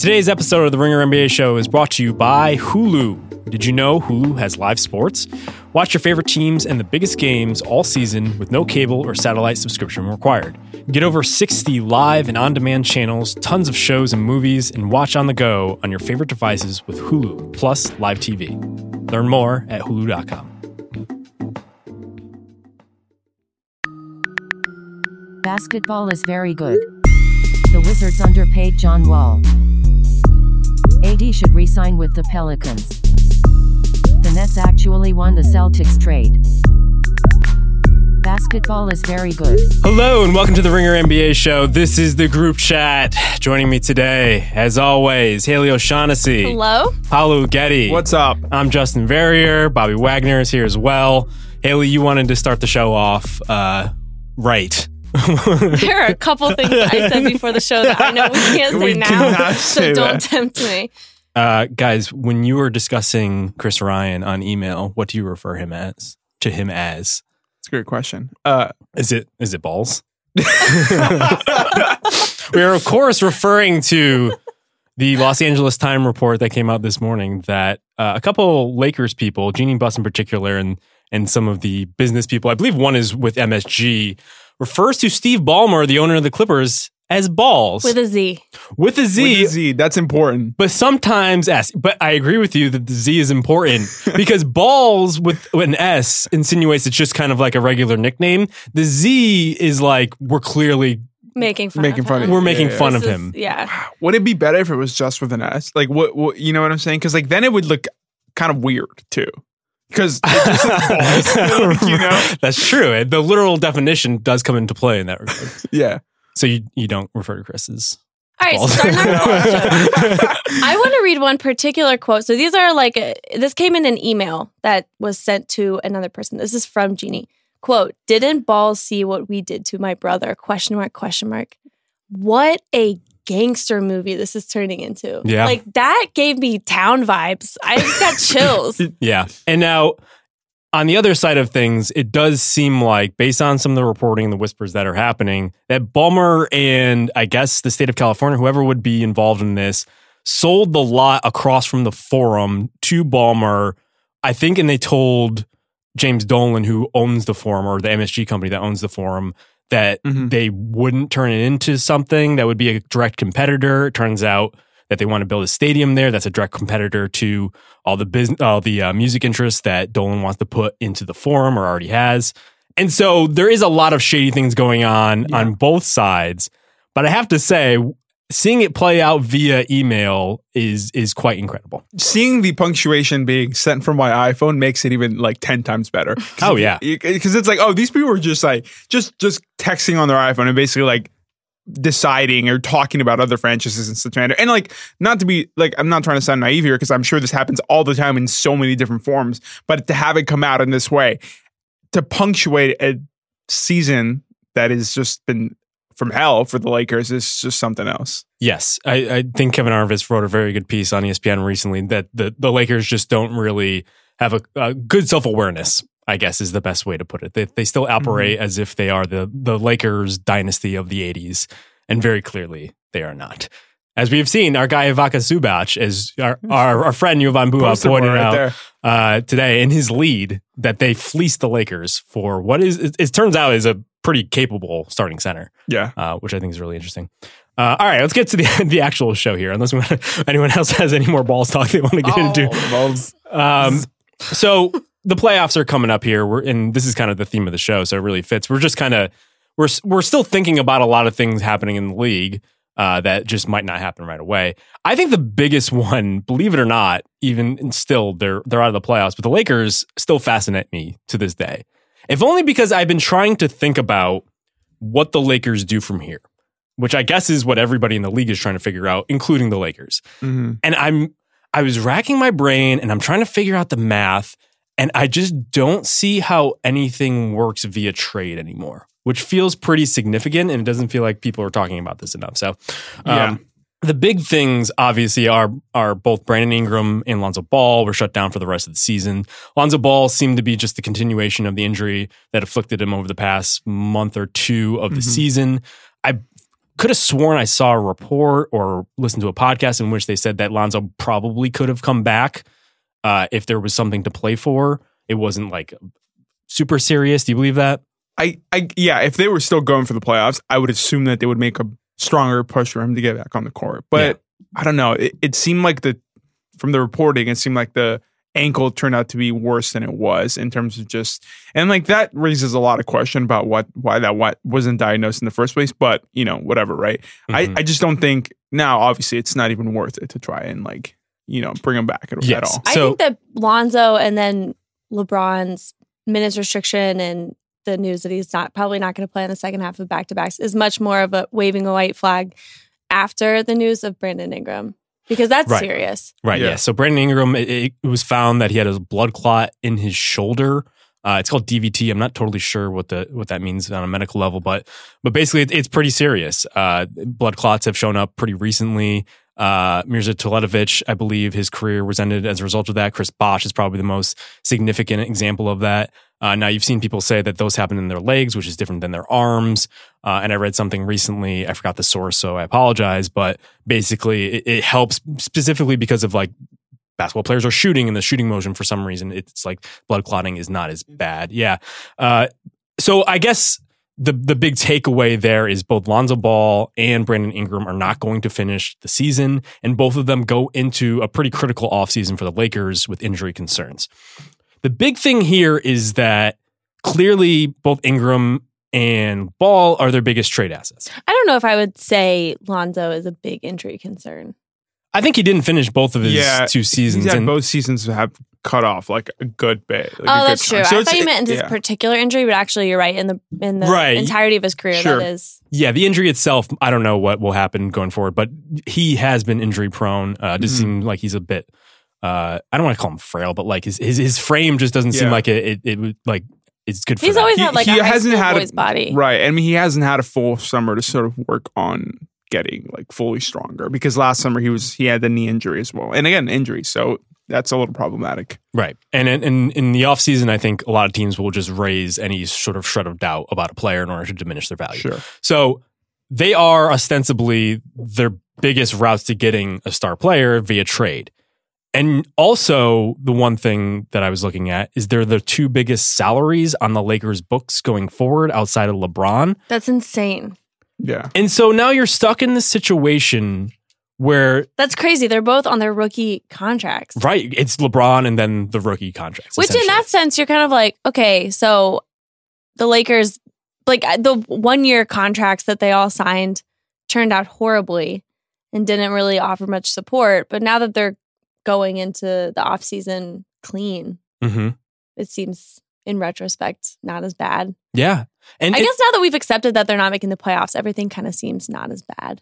Today's episode of the Ringer NBA Show is brought to you by Hulu. Did you know Hulu has live sports? Watch your favorite teams and the biggest games all season with no cable or satellite subscription required. Get over 60 live and on-demand channels, tons of shows and movies, and watch on the go on your favorite devices with Hulu, plus live TV. Learn more at Hulu.com. Basketball is very good. The Wizards underpaid John Wall. AD should re-sign with the Pelicans. The Nets actually won the Celtics trade. Basketball is very good. Hello and welcome to the Ringer NBA Show. This is the group chat. Joining me today, as always, Haley O'Shaughnessy. Hello. Paulo Getty. What's up? I'm Justin Verrier. Bobby Wagner is here as well. Haley, you wanted to start the show off right. There are a couple things I said before the show that I know we can't say now, so don't tempt me. Guys, when you were discussing Chris Ryan on email, what do you refer him as? To him as? That's a great question. Is it balls? We are, of course, referring to the Los Angeles Times report that came out this morning that a couple Lakers people, Jeannie Buss in particular, and some of the business people, I believe one is with MSG, refers to Steve Ballmer, the owner of the Clippers, as balls. With a Z. With a Z. With a Z. That's important. But sometimes S. But I agree with you that the Z is important because balls with an S insinuates it's just kind of like a regular nickname. The Z is like, we're clearly making fun of him. We're making fun of him. Yeah. Would it be better if it was just with an S? Like, what you know what I'm saying? Because like then it would look kind of weird too. Because you know? That's true. The literal definition does come into play in that regard. Yeah. So you don't refer to Chris as balls. All right, so I want to read one particular quote. So these are like, this came in an email that was sent to another person. This is from Jeannie. Quote, "Didn't balls see what we did to my brother? ?" What a gangster movie this is turning into. Yeah. Like that gave me town vibes. I just got chills. Yeah. And now on the other side of things, it does seem like based on some of the reporting, the whispers that are happening, that Ballmer and I guess the state of California, whoever would be involved in this, sold the lot across from the Forum to Ballmer, I think, and they told James Dolan, who owns the Forum, or the MSG company that owns the Forum, that they wouldn't turn it into something that would be a direct competitor. It turns out that they want to build a stadium there that's a direct competitor to all the business, all the music interests that Dolan wants to put into the Forum or already has. And so there is a lot of shady things going on both sides. But I have to say, seeing it play out via email is quite incredible. Seeing the punctuation being sent from my iPhone makes it even like 10 times better. Oh, yeah. Because it's like, oh, these people are just like, just texting on their iPhone and basically like deciding or talking about other franchises and such matter. And like, not to be like, I'm not trying to sound naive here because I'm sure this happens all the time in so many different forms, but to have it come out in this way, to punctuate a season that has just been from hell for the Lakers is just something else. Yes. I think Kevin Arvis wrote a very good piece on ESPN recently that the Lakers just don't really have a good self-awareness, I guess is the best way to put it. They still operate as if they are the Lakers dynasty of the 80s, and very clearly they are not. As we have seen, our guy Ivaka Zubac, as our friend Jovan Buha pointed out today in his lead, that they fleeced the Lakers for what is, it turns out, is a pretty capable starting center. Yeah. Which I think is really interesting. All right, let's get to the actual show here, unless anyone else has any more balls talk they want to get into. Balls. So the playoffs are coming up here. And this is kind of the theme of the show, so it really fits. We're just kind of, we're still thinking about a lot of things happening in the league that just might not happen right away. I think the biggest one, believe it or not, even still, they're out of the playoffs, but the Lakers still fascinate me to this day. If only because I've been trying to think about what the Lakers do from here, which I guess is what everybody in the league is trying to figure out, including the Lakers. And I was racking my brain and I'm trying to figure out the math, and I just don't see how anything works via trade anymore, which feels pretty significant, and it doesn't feel like people are talking about this enough. So the big things obviously are both Brandon Ingram and Lonzo Ball were shut down for the rest of the season. Lonzo Ball seemed to be just the continuation of the injury that afflicted him over the past month or two of the season. I could have sworn I saw a report or listened to a podcast in which they said that Lonzo probably could have come back if there was something to play for. It wasn't like super serious. Do you believe that? Yeah, if they were still going for the playoffs, I would assume that they would make a stronger push for him to get back on the court. But yeah. I don't know. It seemed like from the reporting, it seemed like the ankle turned out to be worse than it was in terms of just, and like that raises a lot of question about why that wasn't diagnosed in the first place, but you know, whatever, right? Mm-hmm. I just don't think now, obviously it's not even worth it to try and like, you know, bring him back at all. I think that Lonzo and then LeBron's minutes restriction and the news that he's probably not going to play in the second half of back-to-backs is much more of a waving a white flag after the news of Brandon Ingram. Because that's serious. Right, yeah. So Brandon Ingram, it was found that he had a blood clot in his shoulder. It's called DVT. I'm not totally sure what that means on a medical level, but basically it's pretty serious. Blood clots have shown up pretty recently. Mirza Teletovic, I believe his career was ended as a result of that. Chris Bosh is probably the most significant example of that. Now, you've seen people say that those happen in their legs, which is different than their arms. And I read something recently. I forgot the source, so I apologize. But basically, it helps specifically because of like basketball players are shooting in the shooting motion for some reason. It's like blood clotting is not as bad. Yeah. So I guess the big takeaway there is both Lonzo Ball and Brandon Ingram are not going to finish the season. And both of them go into a pretty critical offseason for the Lakers with injury concerns. The big thing here is that clearly both Ingram and Ball are their biggest trade assets. I don't know if I would say Lonzo is a big injury concern. I think he didn't finish both of his two seasons. Yeah, both seasons have cut off like a good bit. Like that's true. So I thought you meant his particular injury, but actually you're right. In the entirety of his career, that is. Yeah, the injury itself, I don't know what will happen going forward, but he has been injury prone. It does seem like he's a bit... I don't want to call him frail, but like his frame just doesn't seem like it like it's good for him. He's always had like a high school boy's body. Right. I mean, he hasn't had a full summer to sort of work on getting like fully stronger because last summer he had the knee injury as well. And again, injury. So that's a little problematic. Right. And in the offseason, I think a lot of teams will just raise any sort of shred of doubt about a player in order to diminish their value. Sure. So they are ostensibly their biggest routes to getting a star player via trade. And also, the one thing that I was looking at is they're the two biggest salaries on the Lakers' books going forward outside of LeBron. That's insane. Yeah. And so now you're stuck in this situation where... That's crazy. They're both on their rookie contracts. Right. It's LeBron and then the rookie contracts. Which in that sense, you're kind of like, okay, so the Lakers, like the one-year contracts that they all signed turned out horribly and didn't really offer much support. But now that they're going into the offseason clean. Mm-hmm. It seems, in retrospect, not as bad. Yeah. And I guess now that we've accepted that they're not making the playoffs, everything kind of seems not as bad.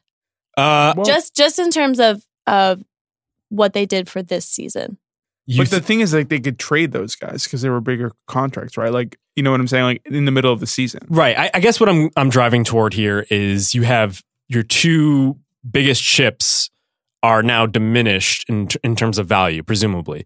Just in terms of what they did for this season. But the thing is, like, they could trade those guys because they were bigger contracts, right? Like, you know what I'm saying? Like, in the middle of the season. Right. I guess what I'm driving toward here is you have your two biggest chips are now diminished in terms of value, presumably.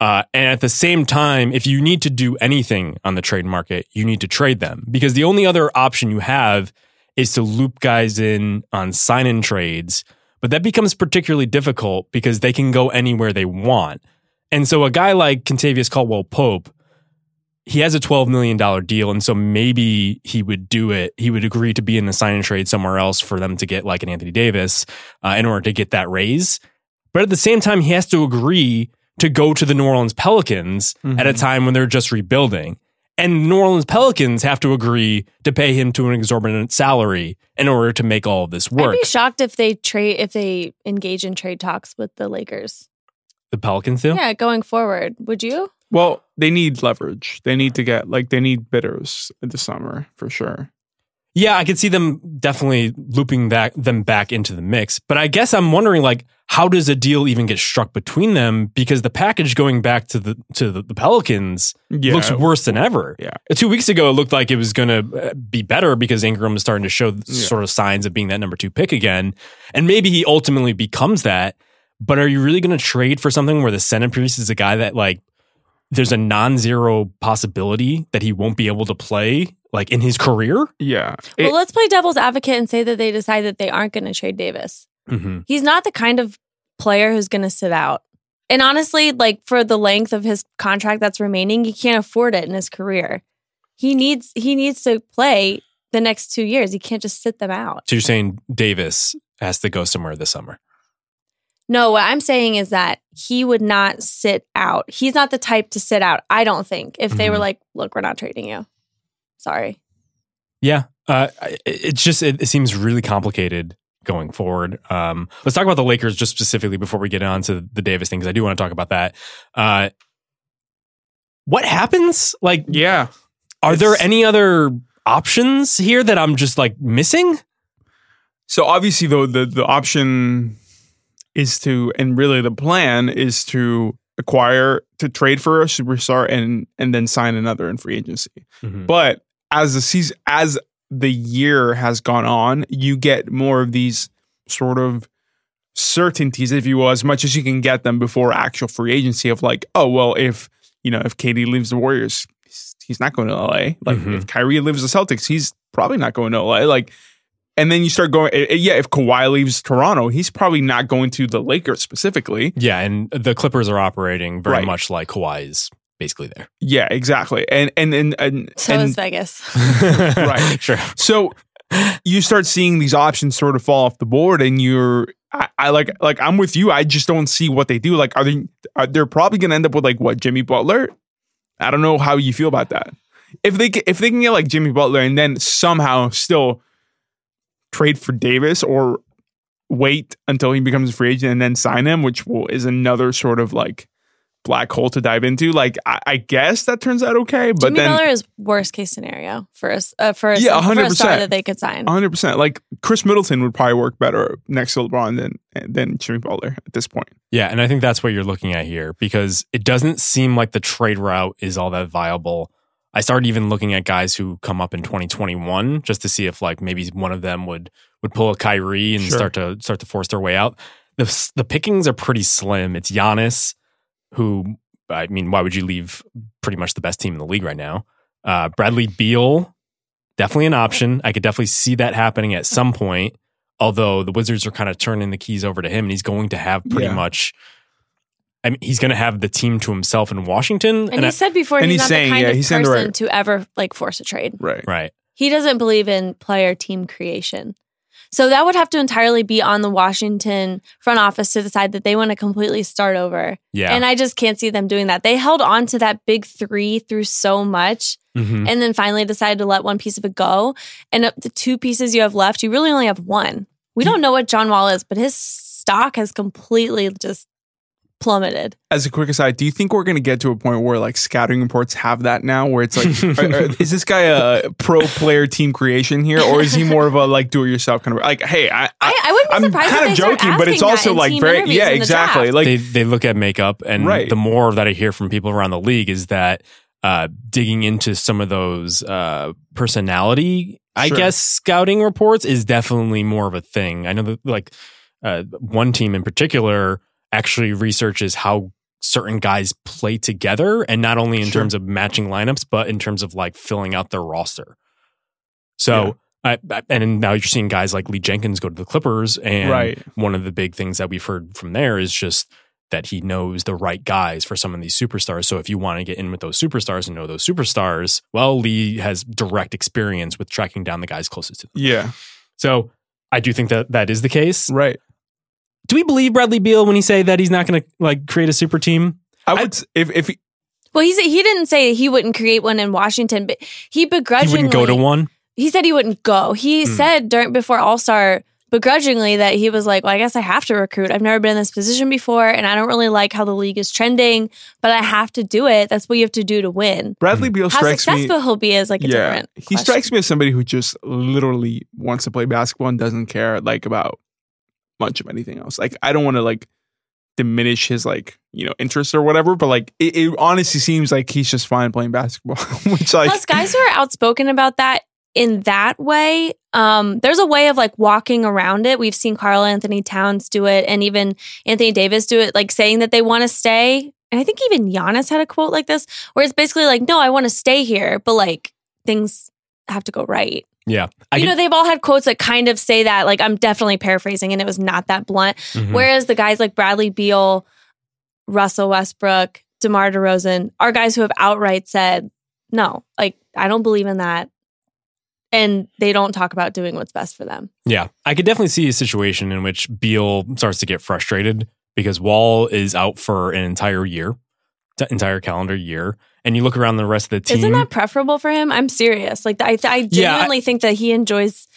And at the same time, if you need to do anything on the trade market, you need to trade them. Because the only other option you have is to loop guys in on sign-in trades. But that becomes particularly difficult because they can go anywhere they want. And so a guy like Kentavious Caldwell-Pope, he has a $12 million deal, and so maybe he would do it. He would agree to be in the sign-and trade somewhere else for them to get like an Anthony Davis in order to get that raise. But at the same time, he has to agree to go to the New Orleans Pelicans at a time when they're just rebuilding. And New Orleans Pelicans have to agree to pay him to an exorbitant salary in order to make all of this work. I'd be shocked if they engage in trade talks with the Lakers. The Pelicans do? Yeah, going forward. Would you? Well, they need leverage. They need to get, like, they need bidders this summer, for sure. Yeah, I could see them definitely looping them back into the mix. But I guess I'm wondering, like, how does a deal even get struck between them? Because the package going back to the Pelicans looks worse than ever. Yeah. 2 weeks ago, it looked like it was going to be better because Ingram was starting to show sort of signs of being that number 2 pick again. And maybe he ultimately becomes that. But are you really going to trade for something where the centerpiece is a guy that, like, there's a non-zero possibility that he won't be able to play like in his career. Yeah. Well, let's play devil's advocate and say that they decide that they aren't going to trade Davis. Mm-hmm. He's not the kind of player who's going to sit out. And honestly, like for the length of his contract that's remaining, he can't afford it in his career. He needs to play the next 2 years. He can't just sit them out. So you're saying Davis has to go somewhere this summer? No, what I'm saying is that he would not sit out. He's not the type to sit out, I don't think, if they were like, look, we're not trading you. Sorry. Yeah. It seems really complicated going forward. Let's talk about the Lakers just specifically before we get on to the Davis thing, because I do want to talk about that. What happens? Like, yeah. Are there any other options here that I'm just like missing? So obviously, though, the option is to, and really the plan is to acquire, to trade for a superstar and then sign another in free agency. Mm-hmm. But as the season, as the year has gone on, you get more of these sort of certainties, if you will, as much as you can get them before actual free agency of like, oh, well, if KD leaves the Warriors, he's not going to LA. Like, if Kyrie leaves the Celtics, he's probably not going to LA. Like, and then you start going, yeah, if Kawhi leaves Toronto, he's probably not going to the Lakers specifically. Yeah, and the Clippers are operating very much like Kawhi is basically there. Yeah, exactly. And is Vegas. Right. Sure. So you start seeing these options sort of fall off the board, and I I'm with you. I just don't see what they do. Like, they're probably going to end up with like what, Jimmy Butler? I don't know how you feel about that. If they can get like Jimmy Butler and then somehow still trade for Davis or wait until he becomes a free agent and then sign him, which is another sort of like black hole to dive into. Like, I guess that turns out okay. But Jimmy Butler is worst case scenario for a 100% star that they could sign. 100%. Like Chris Middleton would probably work better next to LeBron than Jimmy Butler at this point. Yeah, and I think that's what you're looking at here, because it doesn't seem like the trade route is all that viable. I started even looking at guys who come up in 2021 just to see if like maybe one of them would pull a Kyrie and start to force their way out. The pickings are pretty slim. It's Giannis, who, I mean, why would you leave pretty much the best team in the league right now? Bradley Beal, definitely an option. I could definitely see that happening at some point, although the Wizards are kind of turning the keys over to him, and he's going to have pretty much... I mean, he's going to have the team to himself in Washington. And he said before, he's not the kind of person to ever like force a trade. Right. He doesn't believe in player team creation. So that would have to entirely be on the Washington front office to decide that they want to completely start over. Yeah. And I just can't see them doing that. They held on to that big three through so much and then finally decided to let one piece of it go. And the two pieces you have left, you really only have one. We don't know what John Wall is, but his stock has completely just plummeted. As a quick aside, do you think we're going to get to a point where like scouting reports have that now, where it's like, is this guy a pro player team creation here, or is he more of a like do it yourself kind of like, hey, I wouldn't be surprised. I'm kind of joking, but it's also like very, yeah, exactly. Like they look at makeup, and the more that I hear from people around the league is that digging into some of those personality, I guess, scouting reports is definitely more of a thing. I know that like one team in particular actually researches how certain guys play together, and not only in terms of matching lineups, but in terms of like filling out their roster. So, and now you're seeing guys like Lee Jenkins go to the Clippers, and one of the big things that we've heard from there is just that he knows the right guys for some of these superstars. So if you want to get in with those superstars and know those superstars, well, Lee has direct experience with tracking down the guys closest to them. Yeah. So I do think that that is the case. Right. Do we believe Bradley Beal when he say that he's not going to like create a super team? I would he didn't say he wouldn't create one in Washington, but he begrudgingly wouldn't go to one. He said he wouldn't go. He said before All-Star begrudgingly that he was like, well, I guess I have to recruit. I've never been in this position before, and I don't really like how the league is trending, but I have to do it. That's what you have to do to win. Bradley Beal strikes me. How successful he'll be is like a different question. He strikes me as somebody who just literally wants to play basketball and doesn't care like about much of anything else. Like, I don't want to like diminish his like, you know, interest or whatever, but like it honestly seems like he's just fine playing basketball. Which, like, plus guys who are outspoken about that in that way, there's a way of like walking around it. We've seen Karl Anthony Towns do it, and even Anthony Davis do it, like saying that they want to stay And I think even Giannis had a quote like this, where it's basically like, no, I want to stay here, but like things have to go right. Yeah. You know, they've all had quotes that kind of say that, like, I'm definitely paraphrasing, and it was not that blunt. Mm-hmm. Whereas the guys like Bradley Beal, Russell Westbrook, DeMar DeRozan are guys who have outright said, no, like, I don't believe in that. And they don't talk about doing what's best for them. Yeah. I could definitely see a situation in which Beal starts to get frustrated because Wall is out for an entire year, entire calendar year. And you look around the rest of the team. Isn't that preferable for him? I'm serious. Like, I genuinely think that he enjoys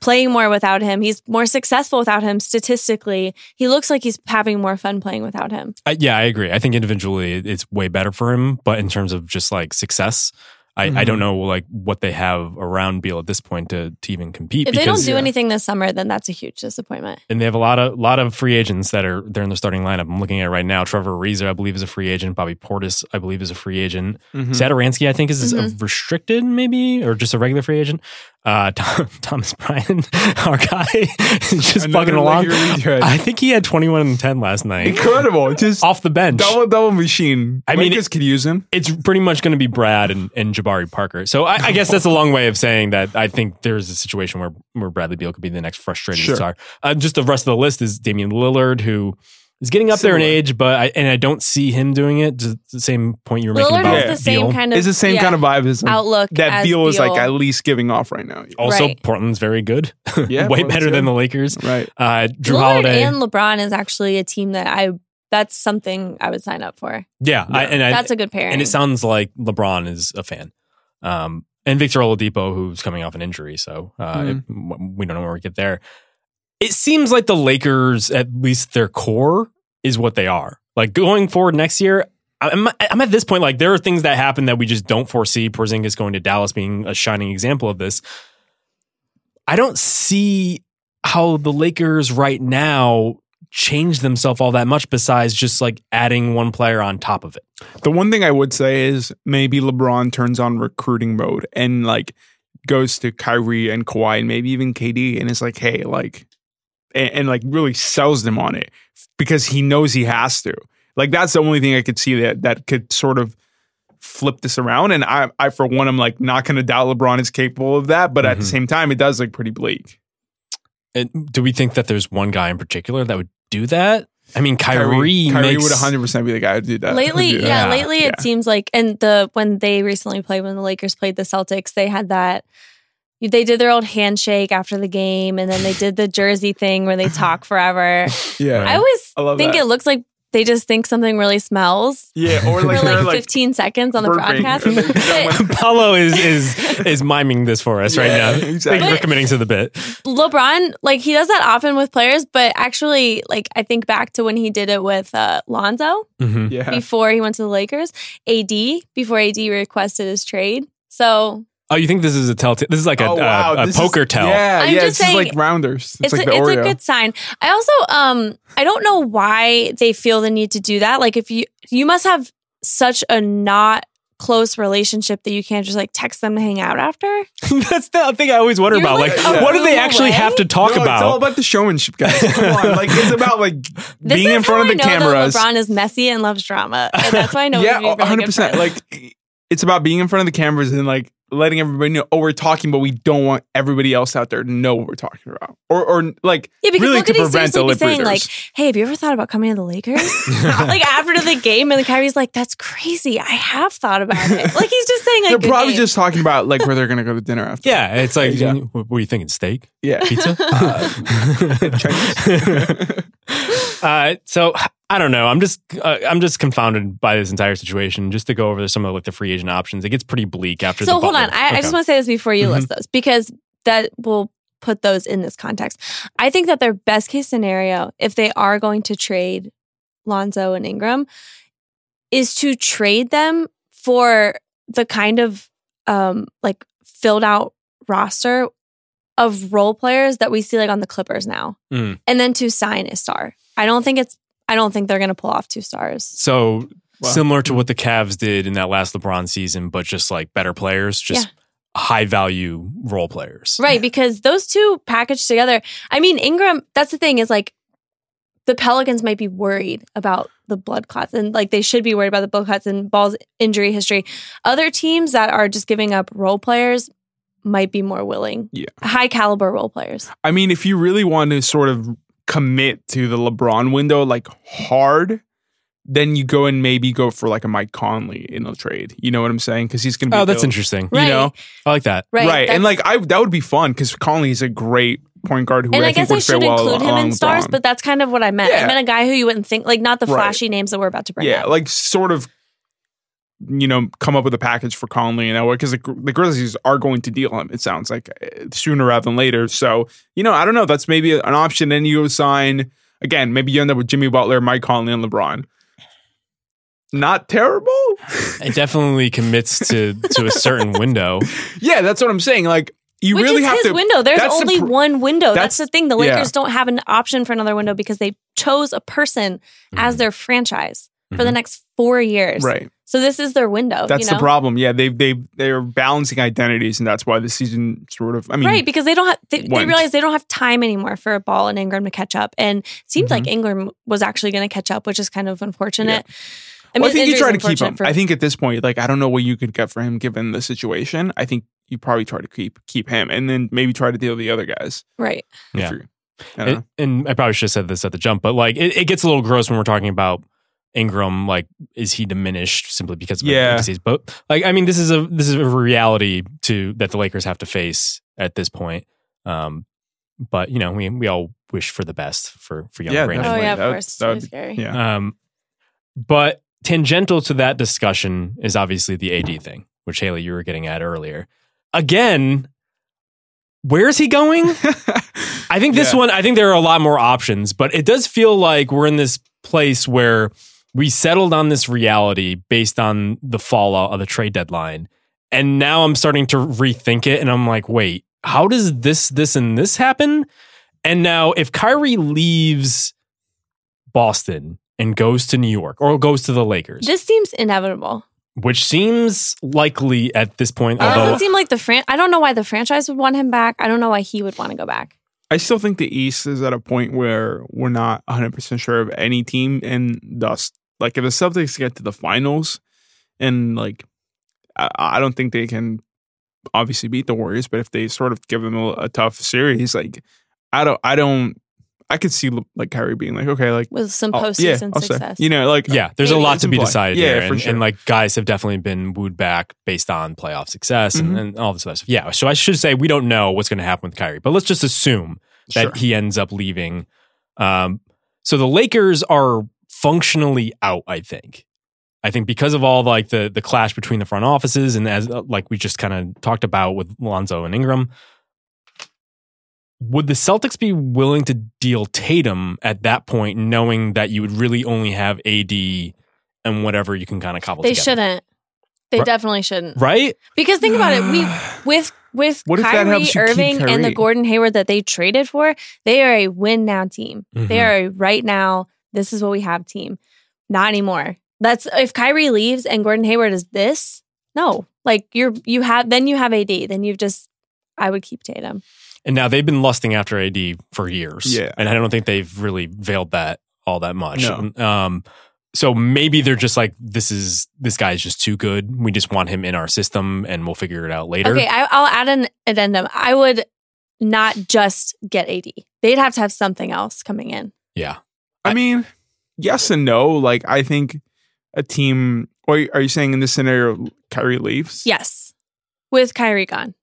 playing more without him. He's more successful without him statistically. He looks like he's having more fun playing without him. I agree. I think individually it's way better for him. But in terms of just like success, I don't know like what they have around Beal at this point to even compete. If they don't do anything this summer, then that's a huge disappointment. And they have a lot of free agents that are they're in their starting lineup. I'm looking at it right now. Trevor Reeser, I believe, is a free agent. Bobby Portis, I believe, is a free agent. Mm-hmm. Satoransky, I think, is a restricted maybe or just a regular free agent. Thomas Bryan, our guy, just bugging along. I think he had 21 and 10 last night. Incredible. Just off the bench. Double machine. I mean, could use him. It's pretty much going to be Brad and Jabari Parker. So I guess that's a long way of saying that I think there's a situation where Bradley Beal could be the next frustrated star. Just the rest of the list is Damian Lillard, who is getting up there in age, but I don't see him doing it. Just the same point you were making about Beal. It's the same kind of vibe as outlook that Beal is like at least giving off right now. Also, Portland's very good. Yeah, way better than the Lakers. Right. Drew Lillard Holiday and LeBron is actually a team that's something I would sign up for. Yeah, yeah. That's a good pairing. And it sounds like LeBron is a fan. And Victor Oladipo, who's coming off an injury, so we don't know where we get there. It seems like the Lakers, at least their core, is what they are. Like going forward next year, I'm at this point, like there are things that happen that we just don't foresee. Porzingis going to Dallas being a shining example of this. I don't see how the Lakers right now change themselves all that much besides just like adding one player on top of it. The one thing I would say is maybe LeBron turns on recruiting mode and like goes to Kyrie and Kawhi and maybe even KD and is like, hey, like... And like really sells them on it because he knows he has to. Like that's the only thing I could see that could sort of flip this around. And I for one, I'm like not going to doubt LeBron is capable of that. But at the same time, it does look pretty bleak. And do we think that there's one guy in particular that would do that? I mean, Kyrie would 100% be the guy to do that. Lately, it seems like, and when the Lakers played the Celtics, they had that. They did their old handshake after the game, and then they did the jersey thing where they talk forever. Yeah, I always think it looks like they just think something really smells. Yeah, or like, for like 15 seconds on the broadcast. Paulo is miming this for us right now. Exactly. Thank you for committing to the bit. LeBron, like he does that often with players, but actually, like I think back to when he did it with Lonzo before he went to the Lakers. AD requested his trade, so. Oh, you think this is a telltale? This is like a poker tell. Yeah, I'm just saying, like rounders. It's like it's a good sign. I also, I don't know why they feel the need to do that. Like if you must have such a not close relationship that you can't just like text them to hang out after. That's the thing I always wonder about. Like what do they actually have to talk about? It's all about the showmanship, guys. Come on. Like it's about like being in front of the cameras. LeBron is messy and loves drama. And that's why I know. Yeah, 100%. Like it's about being in front of the cameras and like letting everybody know, oh, we're talking, but we don't want everybody else out there to know what we're talking about. Or like, because really to prevent the lip readers. Like, hey, have you ever thought about coming to the Lakers? Like after the game, and the Kyrie's like, that's crazy. I have thought about it. Like he's just saying like, they're probably just talking about like where they're going to go to dinner after. Yeah, it's like, what were you thinking? Steak? Yeah. Pizza? Chinese? So I don't know. I'm just confounded by this entire situation. Just to go over some of like the free agent options, it gets pretty bleak after. So hold on, I just want to say this before you list those because that will put those in this context. I think that their best case scenario, if they are going to trade Lonzo and Ingram, is to trade them for the kind of like filled out roster of role players that we see like on the Clippers now, and then to sign a star. I don't think they're going to pull off two stars. So similar to what the Cavs did in that last LeBron season, but just like better players, just high value role players. Right. Because those two packaged together. I mean, Ingram, that's the thing is like the Pelicans might be worried about the blood clots, and like they should be worried about the blood clots and Ball's injury history. Other teams that are just giving up role players might be more willing. Yeah. High caliber role players. I mean, if you really want to sort of commit to the LeBron window, like hard, then you go and maybe go for like a Mike Conley in the trade. You know what I'm saying? Because he's going to be that's interesting. Right. You know? I like that. Right. And like, that would be fun because Conley is a great point guard who I think would fit well along LeBron. And I guess I should include him in stars, but that's kind of what I meant. Yeah. I meant a guy who you wouldn't think, like not the flashy names that we're about to bring up. Yeah, like sort of, you know, come up with a package for Conley and that way, because the Grizzlies are going to deal him, it sounds like, sooner rather than later. So, you know, I don't know. That's maybe an option. Then you sign, again, maybe you end up with Jimmy Butler, Mike Conley, and LeBron. Not terrible. It definitely commits to a certain window. Yeah, that's what I'm saying. Like, you Which really is have his to. Window. There's only one window. That's the thing. The Lakers don't have an option for another window because they chose a person as their franchise for the next 4 years. Right. So this is their window. That's the problem. Yeah, they're balancing identities, and that's why the season sort of. I mean, right, because they don't have. They realize they don't have time anymore for Ball and Ingram to catch up, and it seems like Ingram was actually going to catch up, which is kind of unfortunate. Yeah. I think you try to keep him. I think at this point, like, I don't know what you could get for him given the situation. I think you probably try to keep him, and then maybe try to deal with the other guys. Right. Yeah. And I probably should have said this at the jump, but like it gets a little gross when we're talking about Ingram. Like, is he diminished simply because of the disease? But like, I mean, this is a reality that the Lakers have to face at this point. But you know, we all wish for the best for young Brandon. Oh yeah, of course. That would be scary. Yeah. But tangential to that discussion is obviously the AD thing, which Haley, you were getting at earlier. Again, where's he going? I think this one, I think there are a lot more options, but it does feel like we're in this place where we settled on this reality based on the fallout of the trade deadline. And now I'm starting to rethink it. And I'm like, wait, how does this, and this happen? And now if Kyrie leaves Boston and goes to New York or goes to the Lakers, this seems inevitable. Which seems likely at this point. Although, doesn't seem like I don't know why the franchise would want him back. I don't know why he would want to go back. I still think the East is at a point where we're not 100% sure of any team. And thus, like, if the Celtics get to the finals, and like, I don't think they can obviously beat the Warriors, but if they sort of give them a tough series, like, I could see like Kyrie being like, okay, like with some postseason success, you know, like there's a lot to be decided here, for sure. And like guys have definitely been wooed back based on playoff success and all this other stuff. Yeah, so I should say we don't know what's going to happen with Kyrie, but let's just assume that he ends up leaving. So the Lakers are functionally out. I think because of all like the clash between the front offices and as like we just kind of talked about with Lonzo and Ingram. Would the Celtics be willing to deal Tatum at that point, knowing that you would really only have AD and whatever you can kind of cobble together? Shouldn't. They definitely shouldn't. Right? Because think about it. With Kyrie Irving and the Gordon Hayward that they traded for, they are a win now team. Mm-hmm. They are a right now, this is what we have team. Not anymore. That's if Kyrie leaves and Gordon Hayward is this, no. Like you have AD. Then you've just, I would keep Tatum. And now they've been lusting after AD for years. Yeah. And I don't think they've really veiled that all that much. No. So maybe they're just like, this guy's just too good. We just want him in our system and we'll figure it out later. Okay, I'll add an addendum. I would not just get AD. They'd have to have something else coming in. Yeah. I mean, yes and no. Like, I think a team... Are you saying in this scenario, Kyrie leaves? Yes. With Kyrie gone.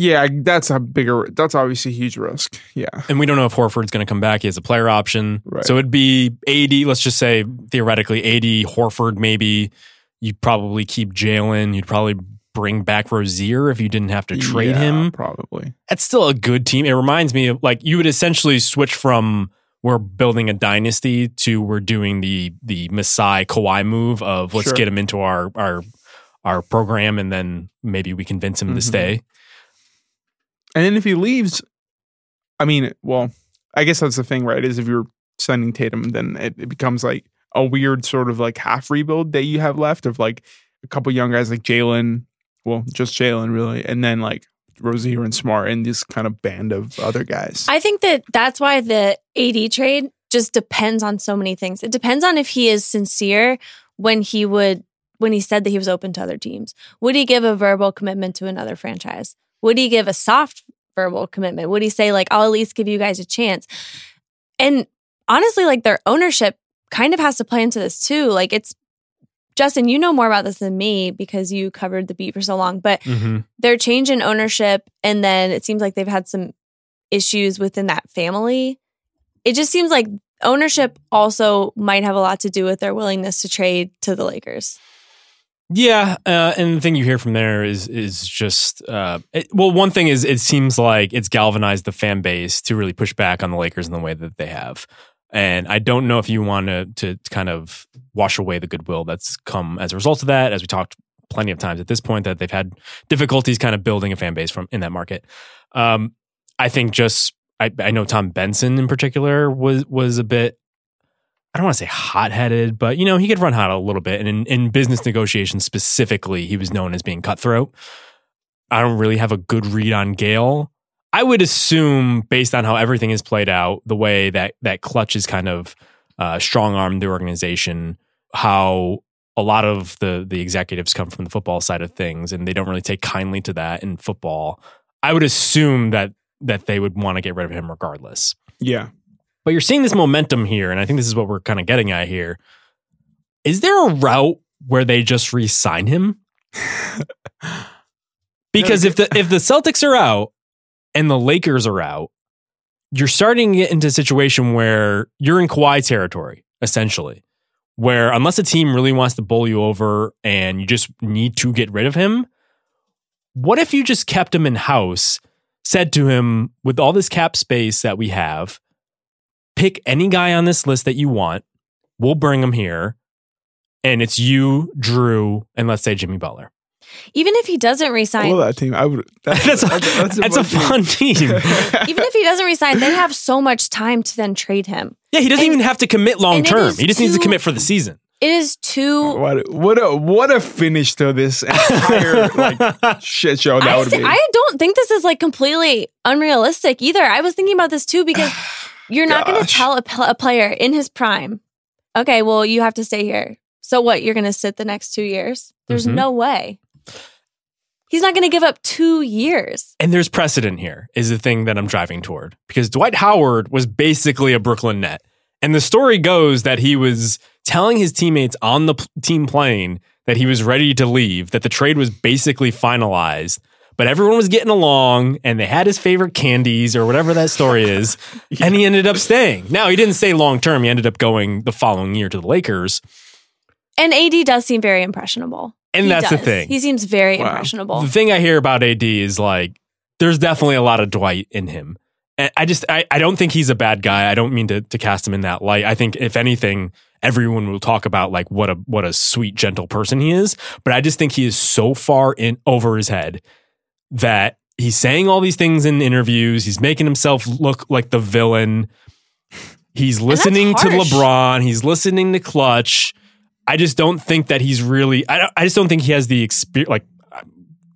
Yeah, that's obviously a huge risk. Yeah. And we don't know if Horford's going to come back. He has a player option. Right. So it'd be AD, let's just say theoretically AD, Horford maybe. You'd probably keep Jalen. You'd probably bring back Rozier if you didn't have to trade him. Probably. That's still a good team. It reminds me of like you would essentially switch from we're building a dynasty to we're doing the Masai Kawhi move of let's get him into our program and then maybe we convince him to stay. And then if he leaves, I mean, well, I guess that's the thing, right? Is if you're sending Tatum, then it becomes like a weird sort of like half rebuild that you have left of like a couple young guys like Jalen, well, just Jalen really, and then like Rozier and Smart and this kind of band of other guys. I think that's why the AD trade just depends on so many things. It depends on if he is sincere when he said that he was open to other teams. Would he give a verbal commitment to another franchise? Would he give a soft verbal commitment? Would he say, like, I'll at least give you guys a chance? And honestly, like, their ownership kind of has to play into this too. Like, it's, Justin, you know more about this than me because you covered the beat for so long, but their change in ownership, and then it seems like they've had some issues within that family. It just seems like ownership also might have a lot to do with their willingness to trade to the Lakers. Yeah, and the thing you hear from there is just... well, one thing is it seems like it's galvanized the fan base to really push back on the Lakers in the way that they have. And I don't know if you want to kind of wash away the goodwill that's come as a result of that, as we talked plenty of times at this point, that they've had difficulties kind of building a fan base from in that market. I think just... I know Tom Benson in particular was a bit, I don't want to say hot-headed, but, you know, he could run hot a little bit. And in business negotiations specifically, he was known as being cutthroat. I don't really have a good read on Gale. I would assume, based on how everything has played out, the way that Clutch is kind of strong-armed the organization, how a lot of the executives come from the football side of things, and they don't really take kindly to that in football. I would assume that they would want to get rid of him regardless. Yeah. But you're seeing this momentum here, and I think this is what we're kind of getting at here. Is there a route where they just re-sign him? Because if the Celtics are out and the Lakers are out, you're starting to get into a situation where you're in Kawhi territory, essentially, where unless a team really wants to bowl you over and you just need to get rid of him, what if you just kept him in-house, said to him, with all this cap space that we have, pick any guy on this list that you want. We'll bring him here. And it's you, Drew, and let's say Jimmy Butler. Even if he doesn't resign. I love that team. That's a fun team. Even if he doesn't resign, they have so much time to then trade him. Yeah, he doesn't even have to commit long term. He just needs to commit for the season. It is too... What a finish to this entire shit show that would be. I don't think this is completely unrealistic either. I was thinking about this too, because you're not going to tell a player in his prime, okay, well, you have to stay here. So what, you're going to sit the next 2 years? There's no way. He's not going to give up 2 years. And there's precedent here is the thing that I'm driving toward. Because Dwight Howard was basically a Brooklyn Net. And the story goes that he was telling his teammates on the team plane that he was ready to leave, that the trade was basically finalized, but everyone was getting along and they had his favorite candies or whatever that story is. Yeah. And he ended up staying. Now, he didn't stay long term. He ended up going the following year to the Lakers. And AD does seem very impressionable. And that's the thing. He seems very impressionable. The thing I hear about AD is there's definitely a lot of Dwight in him. And I don't think he's a bad guy. I don't mean to cast him in that light. I think if anything, everyone will talk about what a sweet, gentle person he is. But I just think he is so far in over his head that he's saying all these things in interviews. He's making himself look like the villain. He's listening to LeBron. He's listening to Clutch. I just don't think that he's really. I just don't think he has the experience.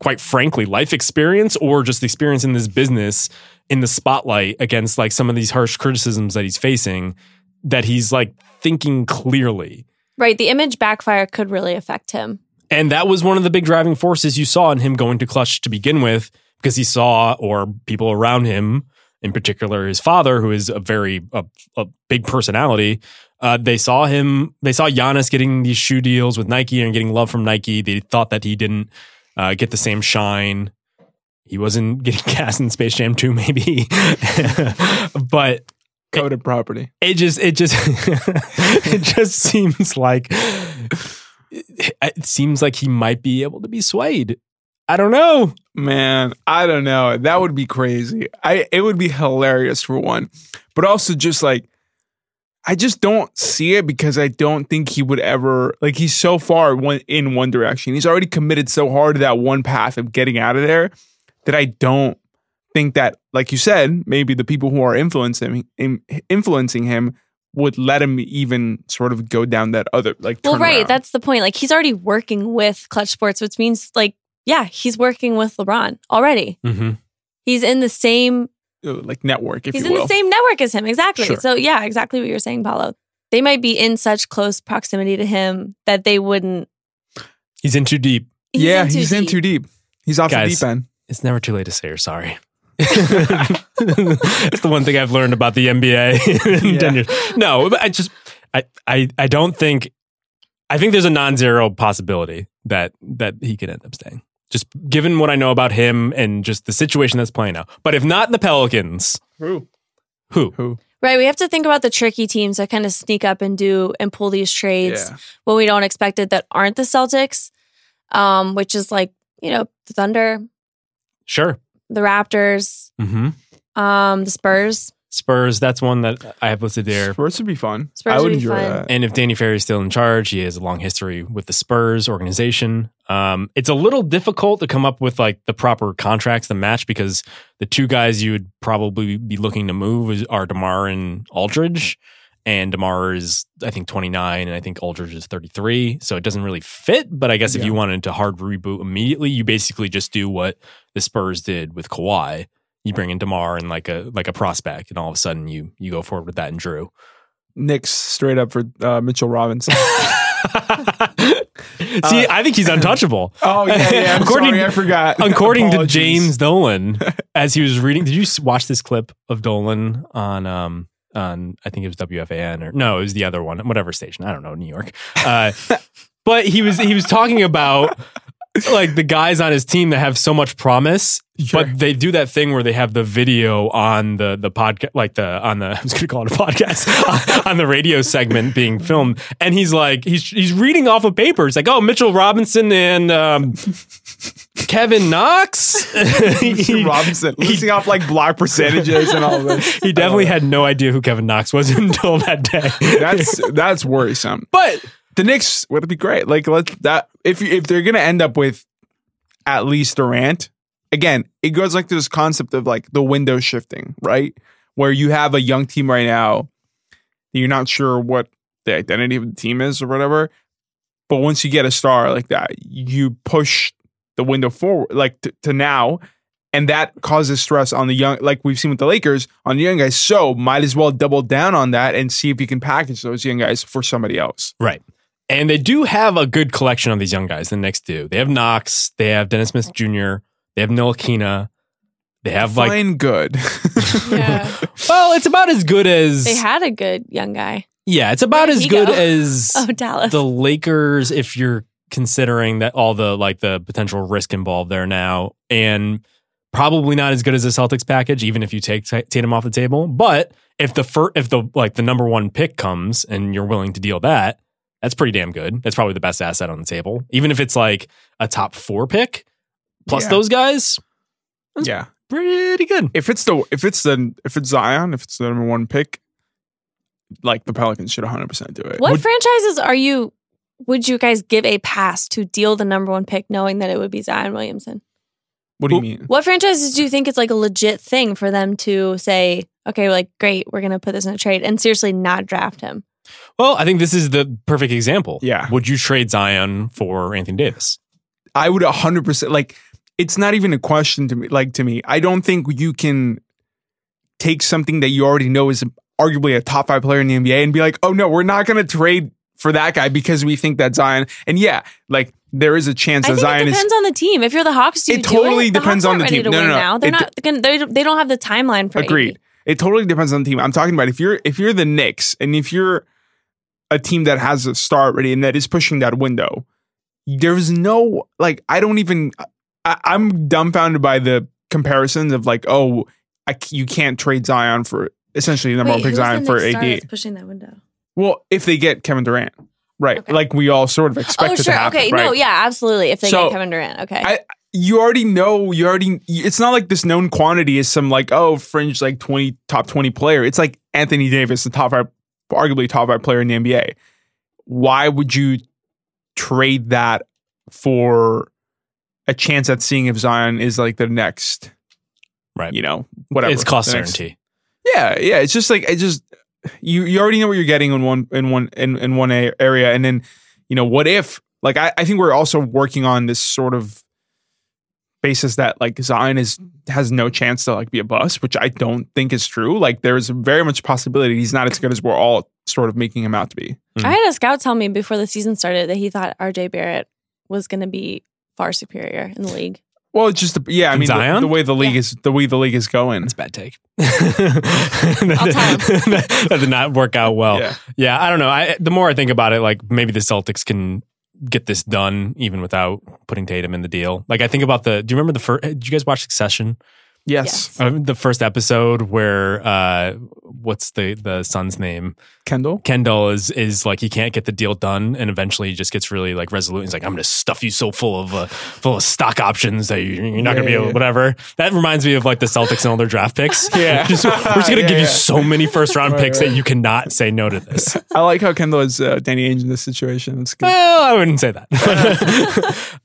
Quite frankly, life experience or just experience in this business in the spotlight against some of these harsh criticisms that he's facing, that he's thinking clearly. Right. The image backfire could really affect him. And that was one of the big driving forces you saw in him going to Clutch to begin with, because he saw, or people around him, in particular his father, who is a big personality. They saw Giannis getting these shoe deals with Nike and getting love from Nike. They thought that he didn't get the same shine. He wasn't getting cast in Space Jam 2, maybe. But coded property. It just seems like he might be able to be swayed. I don't know, man. I don't know. That would be crazy. It would be hilarious for one, but also just I just don't see it, because I don't think he would ever, he's so far in one direction. He's already committed so hard to that one path of getting out of there that I don't think that, like you said, maybe the people who are influencing him would let him even sort of go down that other, well, right. Around. That's the point. He's already working with Clutch Sports, which means he's working with LeBron already. Mm-hmm. He's in the same like network, if you will. He's in the same network as him, exactly. Sure. So yeah, exactly what you're saying, Paulo. They might be in such close proximity to him that they wouldn't. He's in too deep. He's in too deep. He's off the deep end. It's never too late to say you're sorry. It's the one thing I've learned about the NBA in 10 years. No, but I don't think. I think there's a non-zero possibility that he could end up staying. Just given what I know about him and just the situation that's playing out. But if not the Pelicans, who? Right, we have to think about the tricky teams that kind of sneak up and pull these trades when we don't expect it. That aren't the Celtics, which is like the Thunder, sure, the Raptors, the Spurs. Spurs, that's one that I have listed there. Spurs would be fun. I would enjoy that. And if Danny Ferry is still in charge, he has a long history with the Spurs organization. It's a little difficult to come up with like the proper contracts to match because the two guys you would probably be looking to move are DeMar and Aldridge. And DeMar is, I think, 29, and I think Aldridge is 33. So it doesn't really fit. But I guess if you wanted to hard reboot immediately, you basically just do what the Spurs did with Kawhi. You bring in DeMar and like a prospect, and all of a sudden you go forward with that and Drew. Knicks straight up for Mitchell Robinson. See, I think he's untouchable. Oh yeah. Sorry, I forgot. According to James Dolan, as he was reading, did you watch this clip of Dolan on I think it was WFAN or no, it was the other one, whatever station. I don't know, New York. But he was talking about. Like the guys on his team that have so much promise, but they do that thing where they have the video on the podcast, I was going to call it a podcast, on the radio segment being filmed. And he's like, he's reading off of papers like, oh, Mitchell Robinson and Kevin Knox. Mitchell Robinson, listing off like block percentages and all this. He definitely had no idea who Kevin Knox was until that day. That's worrisome. But the Knicks would be great. Like if they're gonna end up with at least Durant, again, it goes like to this concept of like the window shifting, right? Where you have a young team right now, you're not sure what the identity of the team is or whatever. But once you get a star like that, you push the window forward, like to now, and that causes stress on the young, like we've seen with the Lakers on the young guys. So might as well double down on that and see if you can package those young guys for somebody else, right? And they do have a good collection of these young guys. The Knicks do. They have Knox. They have Dennis Smith Jr. They have Noel Kina. They have fine good. Yeah. Well, it's about as good as they had a good young guy. Yeah, it's about as good as Dallas. The Lakers, if you're considering that all the potential risk involved there now, and probably not as good as the Celtics package, even if you take Tatum off the table. But if the number one pick comes and you're willing to deal that. That's pretty damn good. That's probably the best asset on the table. Even if it's like a top 4 pick plus those guys. That's pretty good. If it's Zion, if it's the number 1 pick, like the Pelicans should 100% do it. What franchises would you guys give a pass to deal the number 1 pick knowing that it would be Zion Williamson? What do you mean? What franchises do you think it's like a legit thing for them to say, okay, like great, we're going to put this in a trade and seriously not draft him? Well, I think this is the perfect example. Yeah. Would you trade Zion for Anthony Davis? I would 100%. Like, it's not even a question to me. I don't think you can take something that you already know is arguably a top 5 player in the NBA and be like, oh, no, we're not going to trade for that guy because we think that Zion. And yeah, like, there is a chance that Zion is. It depends on the team. If you're the Hawks, do you totally do it? Depends on the team. No. They don't have the timeline for it. Agreed. It totally depends on the team. I'm talking about if you're the Knicks and if you're a team that has a star already and that is pushing that window, there's no like I'm dumbfounded by the comparisons of like, oh, you can't trade Zion for essentially the number one pick Zion for AD. That's pushing that window. Well, if they get Kevin Durant, right? Okay. Like we all sort of expect it to happen. Okay, right? No, yeah, absolutely. If they get Kevin Durant, okay. You already know. It's not like this known quantity is some like fringe like top 20 player. It's like Anthony Davis, the arguably top 5 player in the NBA. Why would you trade that for a chance at seeing if Zion is like the next, right? Whatever. It's cost certainty. Yeah. It's just like you already know what you're getting in one area, and then what if I think we're also working on this sort of basis that like Zion has no chance to like be a bust, which I don't think is true. Like there's very much possibility he's not as good as we're all sort of making him out to be. Mm-hmm. I had a scout tell me before the season started that he thought RJ Barrett was going to be far superior in the league. Well, it's just I mean the way the league is going. It's a bad take. That did not work out well. Yeah, I don't know. The more I think about it, like maybe the Celtics can get this done even without putting Tatum in the deal. Like I think about do you remember did you guys watch Succession? Yes. The first episode where what's the son's name? Kendall. Kendall is like he can't get the deal done, and eventually he just gets really like resolute. He's like, I'm gonna stuff you so full of stock options that you're not gonna be able whatever. That reminds me of like the Celtics and all their draft picks. We're just gonna give you so many first round picks that you cannot say no to this. I like how Kendall is Danny Ainge in this situation. It's good. Well, I wouldn't say that.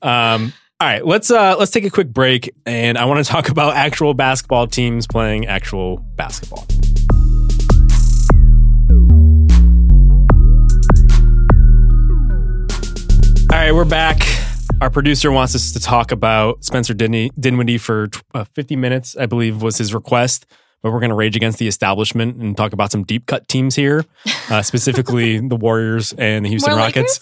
All right, let's take a quick break, and I want to talk about actual basketball teams playing actual basketball. All right, we're back. Our producer wants us to talk about Spencer Dinwiddie for 50 minutes, I believe was his request. But we're going to rage against the establishment and talk about some deep cut teams here, specifically the Warriors and the Houston Rockets.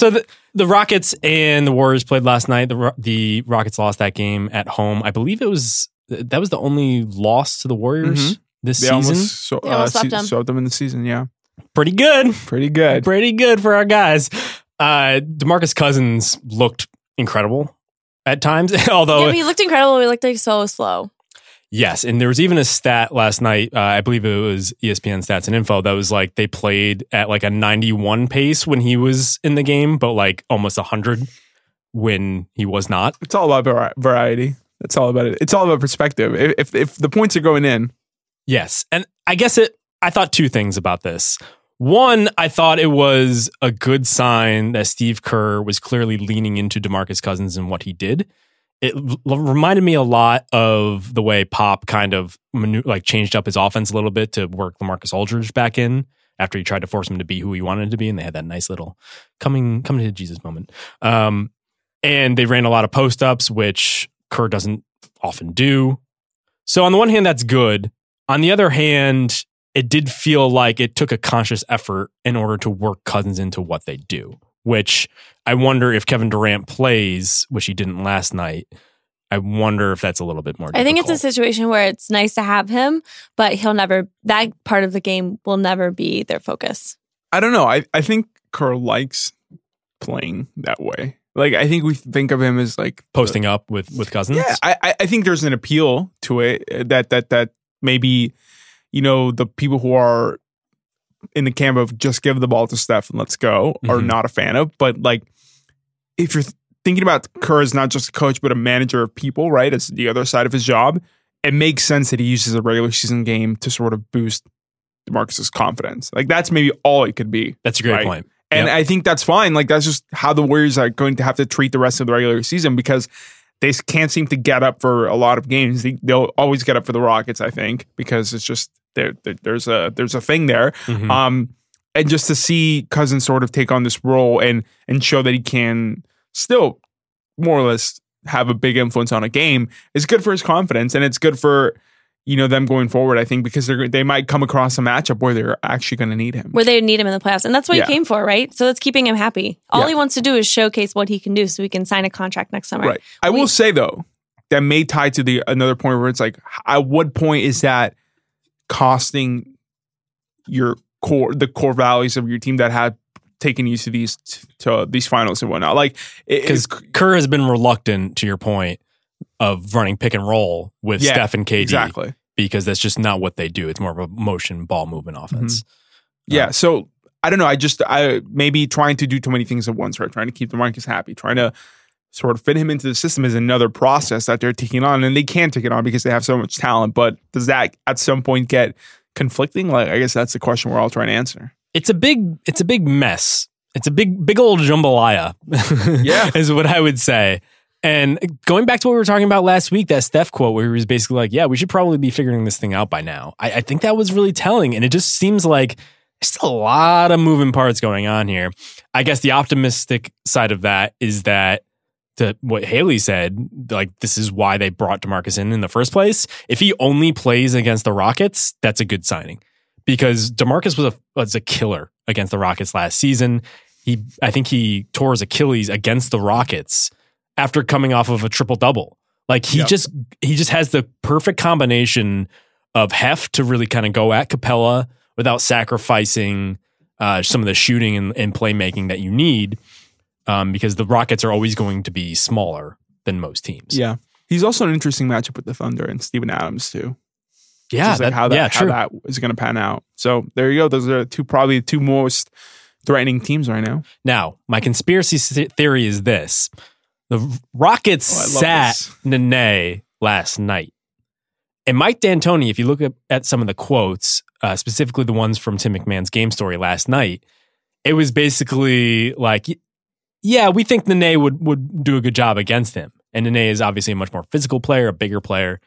So the Rockets and the Warriors played last night. The Rockets lost that game at home. I believe that was the only loss to the Warriors this season. They almost swept them in the season, yeah. Pretty good. Pretty good for our guys. DeMarcus Cousins looked incredible at times, although... Yeah, he looked incredible. He looked like so slow. Yes, and there was even a stat last night, I believe it was ESPN Stats and Info, that was like they played at like a 91 pace when he was in the game, but like almost 100 when he was not. It's all about variety. It's all about it. It's all about perspective. If the points are going in. Yes, and I guess I thought two things about this. One, I thought it was a good sign that Steve Kerr was clearly leaning into DeMarcus Cousins and what he did. It reminded me a lot of the way Pop kind of like changed up his offense a little bit to work LaMarcus Aldridge back in after he tried to force him to be who he wanted to be, and they had that nice little coming to Jesus moment. And they ran a lot of post-ups, which Kerr doesn't often do. So on the one hand, that's good. On the other hand, it did feel like it took a conscious effort in order to work Cousins into what they do, which I wonder if Kevin Durant plays, which he didn't last night. I wonder if that's a little bit more difficult. I think it's a situation where it's nice to have him, but that part of the game will never be their focus. I don't know. I think Kerr likes playing that way. Like, I think we think of him as like... Posting up with Cousins? Yeah, I think there's an appeal to it that maybe, you know, the people who are in the camp of just give the ball to Steph and let's go are not a fan of. But like, if you're thinking about Kerr as not just a coach, but a manager of people, right? It's the other side of his job. It makes sense that he uses a regular season game to sort of boost DeMarcus's confidence. Like that's maybe all it could be. That's a great point. And I think that's fine. Like that's just how the Warriors are going to have to treat the rest of the regular season, because they can't seem to get up for a lot of games. They'll always get up for the Rockets, I think, because it's just there's a thing there. And just to see Cousins sort of take on this role and show that he can still more or less have a big influence on a game is good for his confidence, and it's good for, you know, them going forward, I think, because they might come across a matchup where they're actually going to need him. Where they need him in the playoffs. And that's what he came for, right? So that's keeping him happy. All he wants to do is showcase what he can do so he can sign a contract next summer. Right. I will say, though, that may tie to another point where it's like, at what point is that costing your core values of your team that have taken you to these finals and whatnot? Like, because Kerr has been reluctant, to your point, of running pick and roll with Steph and KD, exactly, because that's just not what they do. It's more of a motion ball movement offense. So I don't know. I maybe trying to do too many things at once, right? Trying to keep DeMarcus happy, trying to sort of fit him into the system is another process that they're taking on, and they can take it on because they have so much talent. But does that at some point get conflicting? Like, I guess that's the question we're all trying to answer. It's a big mess. It's a big old jambalaya. Is what I would say. And going back to what we were talking about last week, that Steph quote where he was basically like, yeah, we should probably be figuring this thing out by now. I think that was really telling. And it just seems like there's still a lot of moving parts going on here. I guess the optimistic side of that is that to what Haley said, like, this is why they brought DeMarcus in the first place. If he only plays against the Rockets, that's a good signing, because DeMarcus was a killer against the Rockets last season. I think he tore his Achilles against the Rockets after coming off of a triple-double. Like, he just has the perfect combination of heft to really kind of go at Capella without sacrificing some of the shooting and playmaking that you need, because the Rockets are always going to be smaller than most teams. Yeah. He's also an interesting matchup with the Thunder and Steven Adams, too. Yeah. How that is going to pan out. So there you go. Those are probably the two most threatening teams right now. Now, my conspiracy theory is this. The Rockets sat Nene last night. And Mike D'Antoni, if you look at some of the quotes, specifically the ones from Tim McMahon's game story last night, it was basically like, yeah, we think Nene would do a good job against him. And Nene is obviously a much more physical player, a bigger player.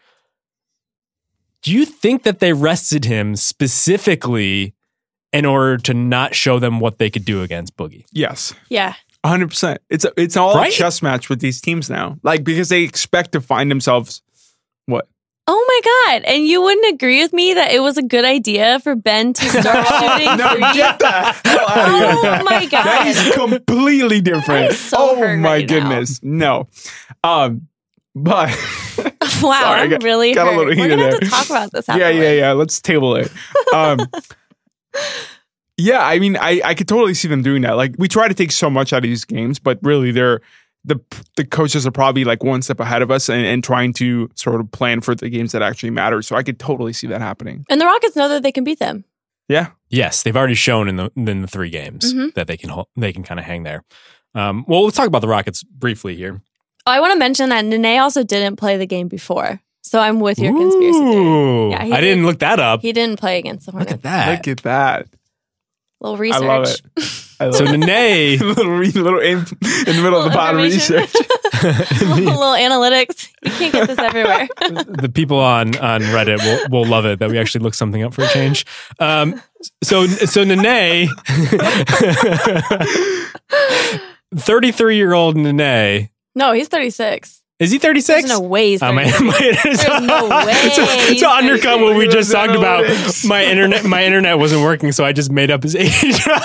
Do you think that they rested him specifically in order to not show them what they could do against Boogie? Yes. Yeah. 100%. It's all right? A chess match with these teams now. Like, because they expect to find themselves, what? Oh my God. And you wouldn't agree with me that it was a good idea for Ben to start shooting? No, get that. Oh my God. That is completely different. So oh my goodness. Now. No. But wow, sorry, I'm really hurt. We're going to have to talk about this afterwards. Yeah. Let's table it. Yeah, I mean, I could totally see them doing that. Like, we try to take so much out of these games, but really the coaches are probably like one step ahead of us and trying to sort of plan for the games that actually matter. So I could totally see that happening. And the Rockets know that they can beat them. Yeah. Yes, they've already shown in the three games that they can kind of hang there. Well, let's talk about the Rockets briefly here. I want to mention that Nene also didn't play the game before. So I'm with your conspiracy theory. Yeah, I didn't look that up. He didn't play against the Hornets. Look at that. Little research. I love it. Nene. little in the middle of the bottom research. little analytics. You can't get this everywhere. The people on Reddit will love it that we actually look something up for a change. So Nene, 33-year-old Nene. No, he's 36. Is he 36? There's no way he's 36. There's no way. To undercut what we just talked about, my internet wasn't working, so I just made up his age. So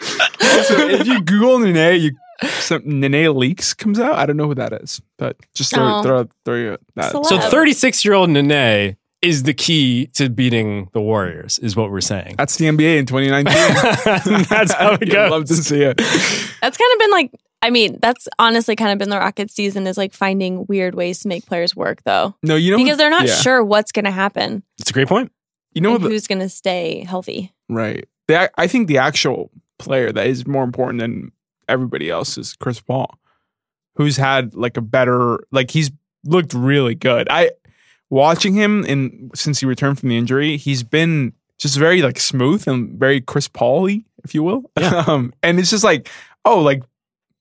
if you Google Nene, Nene Leaks comes out. I don't know who that is, but just throw that. So 36-year-old Nene is the key to beating the Warriors, is what we're saying. That's the NBA in 2019. That's how it goes. I'd love to see it. That's kind of been like... I mean, that's honestly kind of been the Rockets season, is like finding weird ways to make players work, though. No, you know, because they're not sure what's going to happen. It's a great point. You know, who's going to stay healthy? Right. I think the actual player that is more important than everybody else is Chris Paul, who's had like a better, like he's looked really good. Watching him since he returned from the injury, he's been just very like smooth and very Chris Paul-y, if you will. Yeah. And it's just like, oh, like.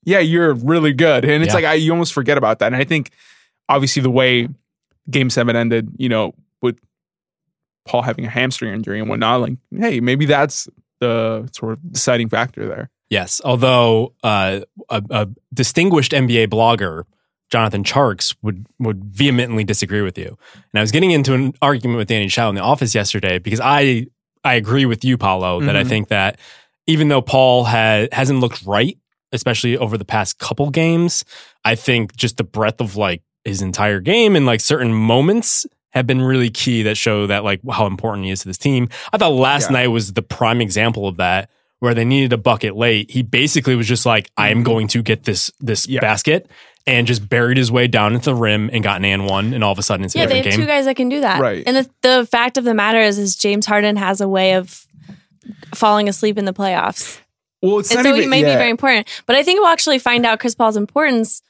Yeah, you're really good. And it's like, you almost forget about that. And I think, obviously, the way Game 7 ended, you know, with Paul having a hamstring injury and whatnot, like, hey, maybe that's the sort of deciding factor there. Yes, although a distinguished NBA blogger, Jonathan Charks, would vehemently disagree with you. And I was getting into an argument with Danny Chow in the office yesterday because I agree with you, Paulo, that I think that even though Paul hasn't looked right, especially over the past couple games, I think just the breadth of like his entire game and like certain moments have been really key that show that like how important he is to this team. I thought last night was the prime example of that, where they needed a bucket late. He basically was just like, I am going to get this basket, and just buried his way down at the rim and got an and one, and all of a sudden it's a different game. Yeah, they have two guys that can do that. Right. And the fact of the matter is James Harden has a way of falling asleep in the playoffs. Well, it may be very important. But I think we'll actually find out Chris Paul's importance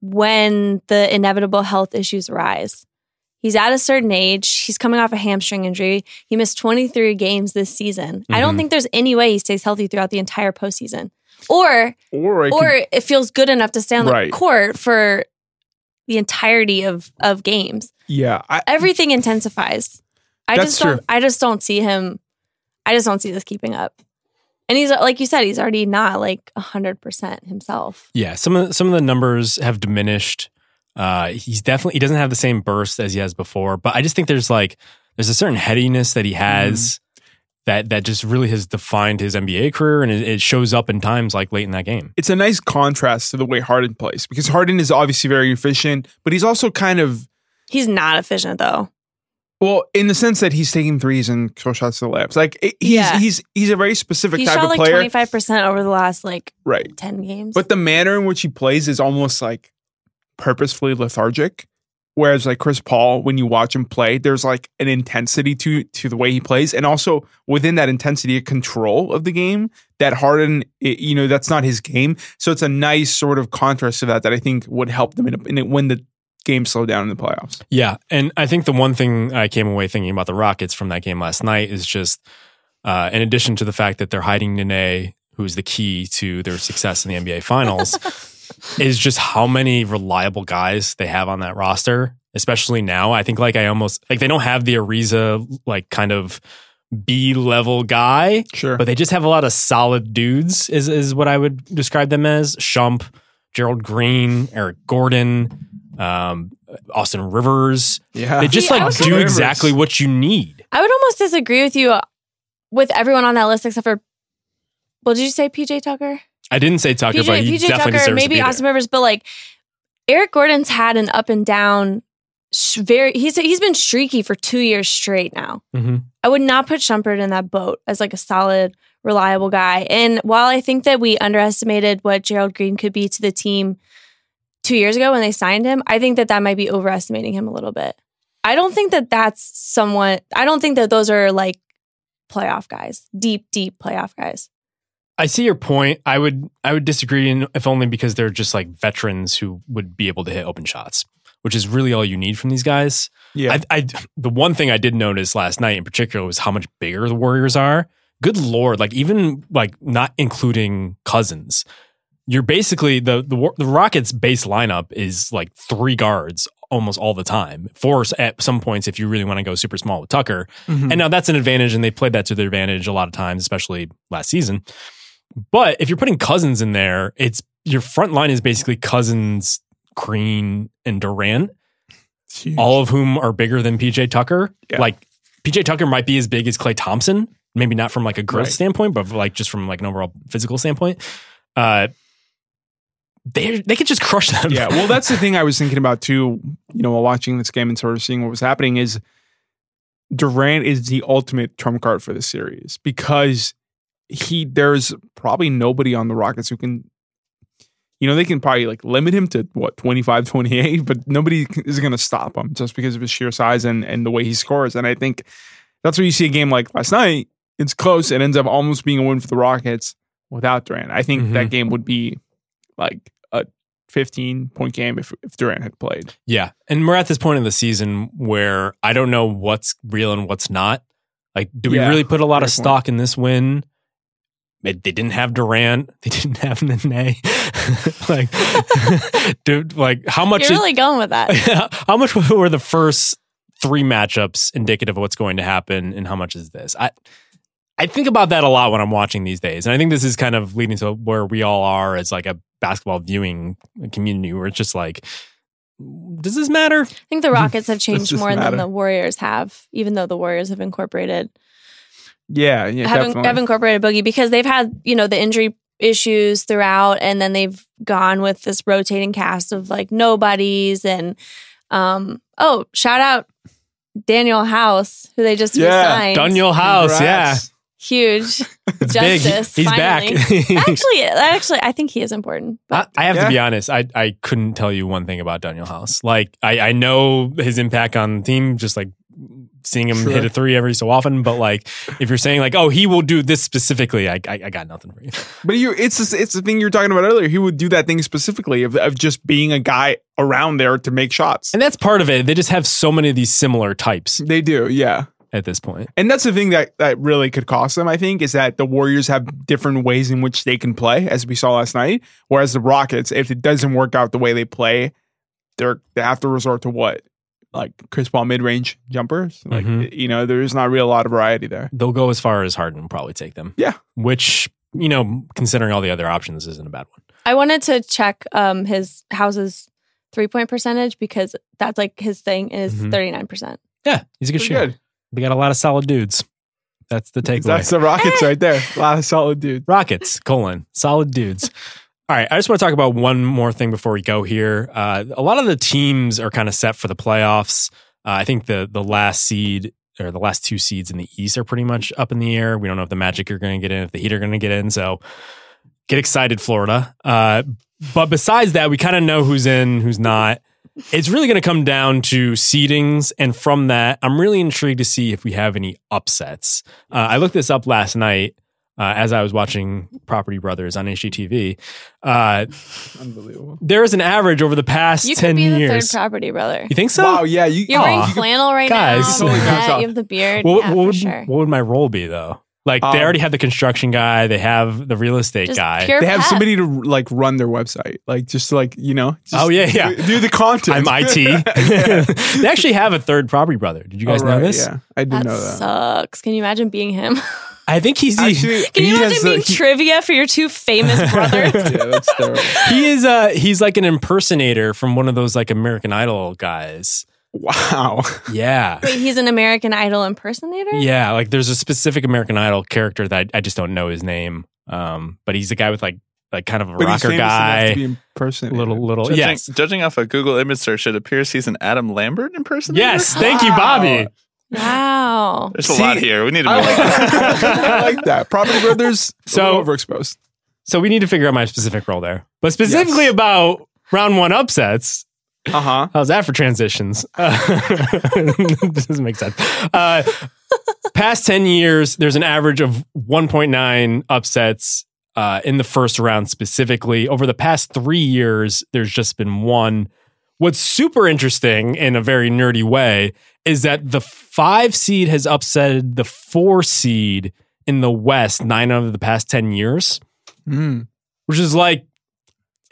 when the inevitable health issues arise. He's at a certain age. He's coming off a hamstring injury. He missed 23 games this season. Mm-hmm. I don't think there's any way he stays healthy throughout the entire postseason. Or it feels good enough to stay on the court for the entirety of games. Yeah. Everything intensifies. I just don't see this keeping up. And he's, like you said, he's already not like 100% himself. Yeah, some of the numbers have diminished. He doesn't have the same burst as he has before. But I just think there's a certain headiness that he has that just really has defined his NBA career, and it shows up in times like late in that game. It's a nice contrast to the way Harden plays, because Harden is obviously very efficient, but he's also he's not efficient though. Well, in the sense that he's taking threes and short shots to the layups. He's a very specific type of player. He's shot 25% over the last 10 games. But the manner in which he plays is almost purposefully lethargic. Whereas Chris Paul, when you watch him play, there's an intensity to the way he plays. And also within that intensity, a control of the game that Harden, that's not his game. So it's a nice sort of contrast to that I think would help them when the game slowed down in the playoffs. Yeah. And I think the one thing I came away thinking about the Rockets from that game last night is just, in addition to the fact that they're hiding Nene, who's the key to their success in the NBA Finals, is just how many reliable guys they have on that roster, especially now. I think they don't have the Ariza kind of B-level guy, sure, but they just have a lot of solid dudes is what I would describe them as. Shump, Gerald Green, Eric Gordon, Austin Rivers. Yeah. They just do exactly what you need. I would almost disagree with you with everyone on that list except for, well, did you say PJ Tucker? I didn't say Tucker, but he definitely deserves to be there. Maybe Austin Rivers, but Eric Gordon's had an up and down. He's been streaky for 2 years straight now. Mm-hmm. I would not put Shumpert in that boat as a solid, reliable guy. And while I think that we underestimated what Gerald Green could be to the team 2 years ago when they signed him, I think that might be overestimating him a little bit. I don't think that I don't think that those are playoff guys, deep playoff guys. I see your point. I would disagree, if only because they're just veterans who would be able to hit open shots, which is really all you need from these guys. Yeah. The one thing I did notice last night in particular was how much bigger the Warriors are. Good Lord. Even not including Cousins, you're basically the Rockets base lineup is three guards almost all the time. Four at some points if you really want to go super small with Tucker. Mm-hmm. And now that's an advantage, and they played that to their advantage a lot of times, especially last season. But if you're putting Cousins in there, it's your front line is basically Cousins, Green, and Durant, all of whom are bigger than PJ Tucker. Yeah. PJ Tucker might be as big as Klay Thompson, maybe not from a growth standpoint, but just from an overall physical standpoint. They could just crush them. Yeah, well, that's the thing I was thinking about too. While watching this game and sort of seeing what was happening is Durant is the ultimate trump card for this series, because there's probably nobody on the Rockets who can, they can probably limit him to 25-28, but nobody is going to stop him just because of his sheer size and the way he scores. And I think that's where you see a game like last night. It's close. It ends up almost being a win for the Rockets without Durant. I think that game would be a 15-point game if Durant had played. Yeah. And we're at this point in the season where I don't know what's real and what's not. Do we really put a lot of stock in this win? They didn't have Durant. They didn't have Nene. Dude, how much? You're really going with that. How much were the first three matchups indicative of what's going to happen, and how much is this? I think about that a lot when I'm watching these days, and I think this is kind of leading to where we all are as a basketball viewing community, where it's just does this matter? I think the Rockets have changed more than the Warriors have, even though the Warriors have incorporated. Yeah, have incorporated Boogie, because they've had, the injury issues throughout, and then they've gone with this rotating cast of nobodies, and shout out Daniel House, who they just re-signed. Daniel House, congrats. Yeah. Huge. It's justice. He's finally back. actually, I think he is important. But I have to be honest. I couldn't tell you one thing about Daniel House. I know his impact on the team, just seeing him hit a three every so often. But if you're saying he will do this specifically, I got nothing for you. But it's the thing you were talking about earlier. He would do that thing specifically of just being a guy around there to make shots. And that's part of it. They just have so many of these similar types. They do. Yeah. At this point. And that's the thing that really could cost them, I think, is that the Warriors have different ways in which they can play, as we saw last night. Whereas the Rockets, if it doesn't work out the way they play, they have to resort to what? Chris Paul mid-range jumpers? There's not a lot of variety there. They'll go as far as Harden will probably take them. Yeah. Which you know, considering all the other options, isn't a bad one. I wanted to check his house's 3-point percentage because that's like his thing is 39%. Yeah, he's a good shooter. We got a lot of solid dudes. That's the takeaway. That's the Rockets right there. A lot of solid dudes. Rockets, solid dudes. All right, I just want to talk about one more thing before we go here. A lot of the teams are kind of set for the playoffs. I think the last seed or the last two seeds in the East are pretty much up in the air. We don't know if the Magic are going to get in, if the Heat are going to get in. So get excited, Florida. But besides that, we kind of know who's in, who's not. It's really going to come down to seedings. And from that, I'm really intrigued to see if we have any upsets. I looked this up last night. As I was watching Property Brothers on HGTV, unbelievable. There is an average over the past 10 years. You could be the third Property Brother. You think so? Wow, yeah. You're wearing flannel right now. You have the beard. What would my role be though? Like they already have the construction guy. They have the real estate guy. They have somebody to like run their website. Like just like, you know. Do the content. I'm IT. They actually have a third Property Brother. Did you guys know this? Yeah, I didn't know that. Sucks. Can you imagine being him? I think he's... Can you imagine being trivia for your two famous brothers? Yeah, that's terrible. He's like an impersonator from one of those like American Idol guys. Wow. Yeah. Wait, he's an American Idol impersonator? Yeah, like there's a specific American Idol character that I just don't know his name. But he's the guy with like kind of a rocker guy. Little judging off a Google image search, it appears he's an Adam Lambert impersonator? Yes, thank you, Bobby. Wow. There's a lot here. We need to move on. I like that. Property Brothers, so overexposed. So we need to figure out my specific role there. But specifically about round one upsets. Uh-huh. How's that for transitions? This doesn't make sense. Past 10 years, there's an average of 1.9 upsets in the first round specifically. Over the past 3 years, there's just been one. What's super interesting in a very nerdy way is that the 5 seed has upset the 4 seed in the West 9 out of the past 10 years, which is like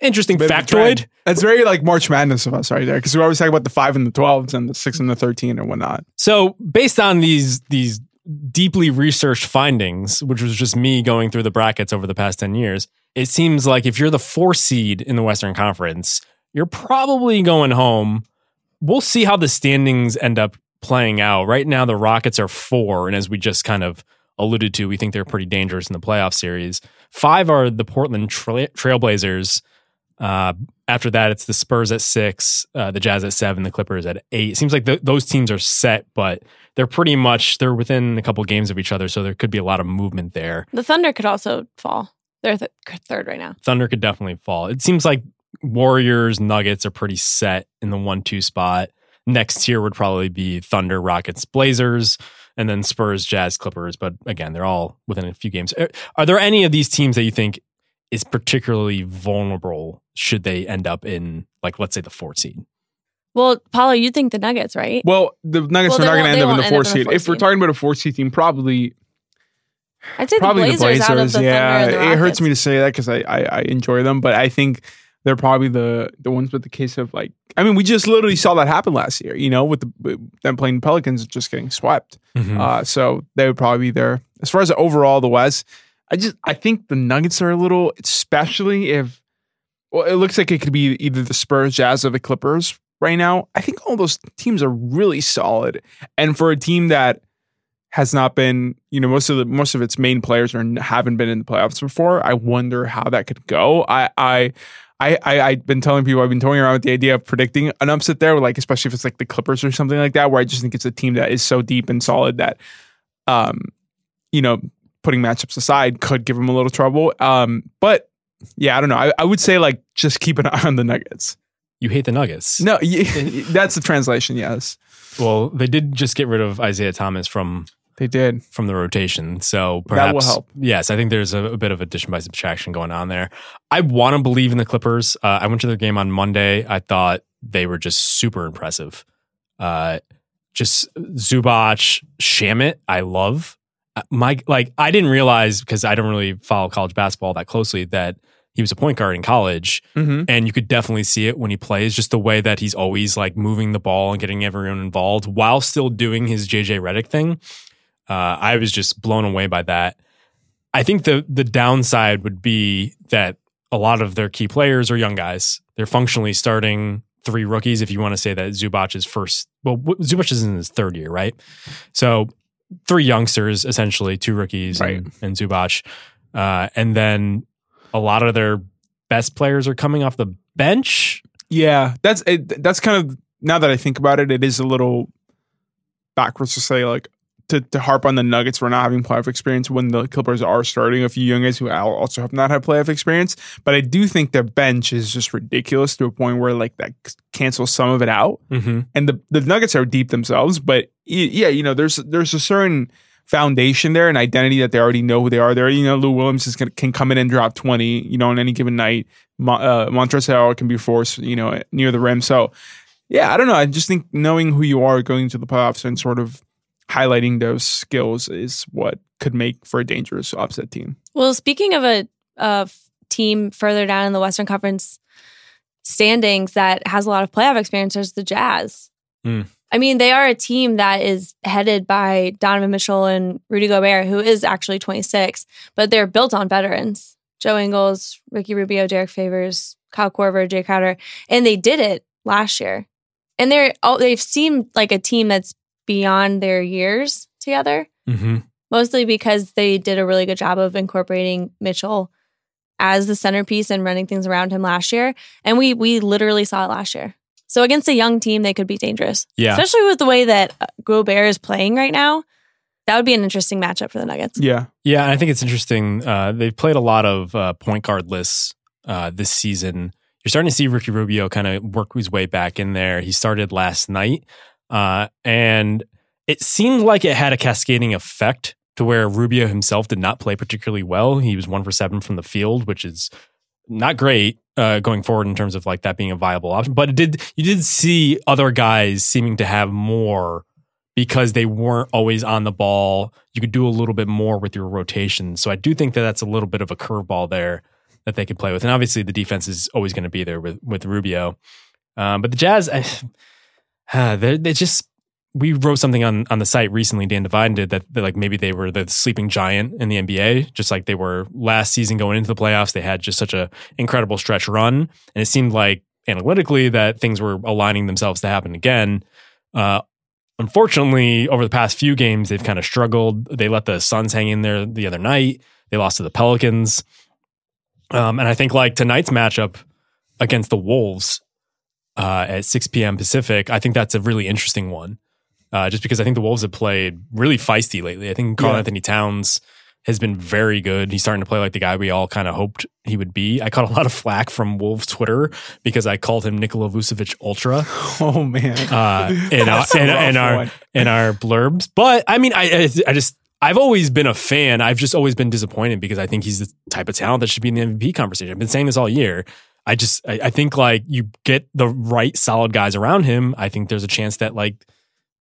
interesting factoid. That's very like March Madness of us right there because we're always talking about the 5 and the 12s and the 6 and the 13 and whatnot. So based on these deeply researched findings, which was just me going through the brackets over the past 10 years, it seems like if you're the 4 seed in the Western Conference, you're probably going home. We'll see how the standings end up playing out. Right now, the Rockets are 4, and as we just kind of alluded to, we think they're pretty dangerous in the playoff series. 5 are the Portland Trailblazers. After that, it's the Spurs at 6, the Jazz at 7, the Clippers at 8. It seems like those teams are set, but they're within a couple games of each other, so there could be a lot of movement there. The Thunder could also fall. They're third right now. Thunder could definitely fall. It seems like Warriors, Nuggets are pretty set in the 1-2 spot. Next tier would probably be Thunder, Rockets, Blazers, and then Spurs, Jazz, Clippers. But again, they're all within a few games. Are there any of these teams that you think is particularly vulnerable should they end up in, like, let's say the 4th seed? Well, Paulo, you think the Nuggets, right? Well, the Nuggets are not going to end up in the 4th seed. If we're talking about a 4th seed team, probably... I'd say probably the Blazers out of the Thunder and the Rockets. It hurts me to say that because I enjoy them, but I think... They're probably the ones with the case of like, I mean, we just literally saw that happen last year, you know, with them playing the Pelicans just getting swept. So they would probably be there. As far as the overall, the West, I think the Nuggets are a little, especially if, well, it looks like it could be either the Spurs, Jazz, or the Clippers right now. I think all those teams are really solid. And for a team that has not been, you know, most of its main players haven't been in the playoffs before, I wonder how that could go. I've been telling people, I've been toying around with the idea of predicting an upset there, like especially if it's like the Clippers or something like that, where I just think it's a team that is so deep and solid that, you know, putting matchups aside could give them a little trouble. But yeah, I don't know. I would say like just keep an eye on the Nuggets. You hate the Nuggets? No, that's the translation. Yes. Well, they did just get rid of Isaiah Thomas from the rotation. So perhaps that will help. Yes, I think there's a bit of addition by subtraction going on there. I want to believe in the Clippers. I went to their game on Monday. I thought they were just super impressive. Just Zubac, Shamit, I love. I didn't realize because I don't really follow college basketball that closely that he was a point guard in college, and you could definitely see it when he plays, just the way that he's always like moving the ball and getting everyone involved while still doing his JJ Redick thing. I was just blown away by that. I think the downside would be that a lot of their key players are young guys. They're functionally starting three rookies, if you want to say that Zubac is first. Well, Zubac is in his third year, right? So three youngsters, essentially, two rookies right. and Zubac. And then a lot of their best players are coming off the bench. Yeah, that's kind of, now that I think about it, it is a little backwards to say, like, to harp on the Nuggets for not having playoff experience when the Clippers are starting a few young guys who also have not had playoff experience. But I do think their bench is just ridiculous to a point where, like, that cancels some of it out. Mm-hmm. And the Nuggets are deep themselves, but yeah, you know, there's a certain foundation there and identity that they already know who they are. They already know Lou Williams is can come in and drop 20, you know, on any given night. Montrezl can be forced, you know, near the rim. So yeah, I don't know. I just think knowing who you are going to the playoffs and sort of highlighting those skills is what could make for a dangerous upset team. Well, speaking of a team further down in the Western Conference standings that has a lot of playoff experience, there's the Jazz. Mm. I mean, they are a team that is headed by Donovan Mitchell and Rudy Gobert, who is actually 26, but they're built on veterans. Joe Ingles, Ricky Rubio, Derek Favors, Kyle Korver, Jay Crowder, and they did it last year. And they've seemed like a team that's beyond their years together, mm-hmm. mostly because they did a really good job of incorporating Mitchell as the centerpiece and running things around him last year. And we literally saw it last year. So against a young team, they could be dangerous. Yeah. Especially with the way that Gobert is playing right now. That would be an interesting matchup for the Nuggets. Yeah. Yeah, and I think it's interesting. They've played a lot of point guardless this season. You're starting to see Ricky Rubio kind of work his way back in there. He started last night. And it seemed like it had a cascading effect to where Rubio himself did not play particularly well. He was 1-for-7 from the field, which is not great going forward in terms of like that being a viable option. But you did see other guys seeming to have more because they weren't always on the ball. You could do a little bit more with your rotation. So I do think that that's a little bit of a curveball there that they could play with. And obviously the defense is always going to be there with Rubio. But the Jazz... they just, we wrote something on the site recently, Dan Devine did, that like maybe they were the sleeping giant in the NBA, just like they were last season going into the playoffs. They had just such an incredible stretch run, and it seemed like analytically that things were aligning themselves to happen again. Unfortunately, over the past few games, they've kind of struggled. They let the Suns hang in there the other night. They lost to the Pelicans. And I think like tonight's matchup against the Wolves, at 6 p.m. Pacific, I think that's a really interesting one, just because I think the Wolves have played really feisty lately. I think Karl Anthony Towns has been very good. He's starting to play like the guy we all kind of hoped he would be. I caught a lot of flack from Wolves Twitter because I called him Nikola Vucevic Ultra. Oh, man. In our blurbs. But, I mean, I've always been a fan. I've just always been disappointed because I think he's the type of talent that should be in the MVP conversation. I've been saying this all year. I think like you get the right solid guys around him. I think there's a chance that like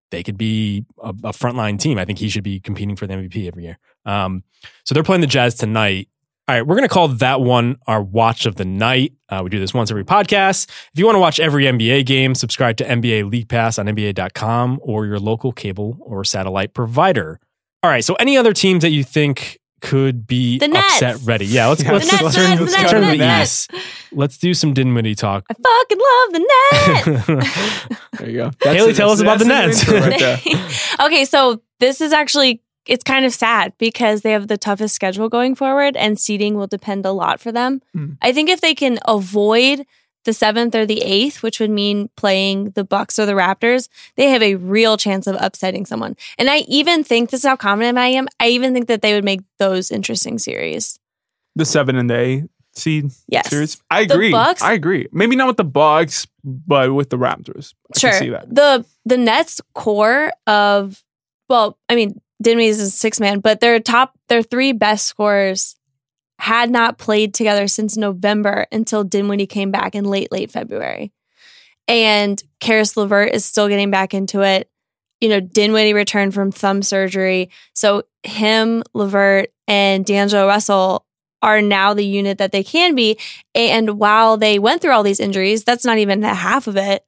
they could be a frontline team. I think he should be competing for the MVP every year. So they're playing the Jazz tonight. All right, we're going to call that one our watch of the night. We do this once every podcast. If you want to watch every NBA game, subscribe to NBA League Pass on NBA.com or your local cable or satellite provider. All right, so any other teams that you think could be upset ready? Yeah, let's turn the East. Let's do some Dinwiddie talk. I fucking love the Nets. There you go. Haley, tell us about the Nets. Right. Okay, so this is actually, it's kind of sad because they have the toughest schedule going forward and seeding will depend a lot for them. Mm. I think if they can avoid the 7th or the 8th, which would mean playing the Bucks or the Raptors, they have a real chance of upsetting someone. And I even think, this is how confident I am, I even think that they would make those interesting series. The 7 and the 8 seed series? I agree. I agree. Maybe not with the Bucks, but with the Raptors. I can see that. The Nets core of, well, I mean, Dinwiddie is a 6-man, but their three best scorers had not played together since November until Dinwiddie came back in late February. And Karis LeVert is still getting back into it. You know, Dinwiddie returned from thumb surgery. So him, LeVert, and D'Angelo Russell are now the unit that they can be. And while they went through all these injuries, that's not even half of it.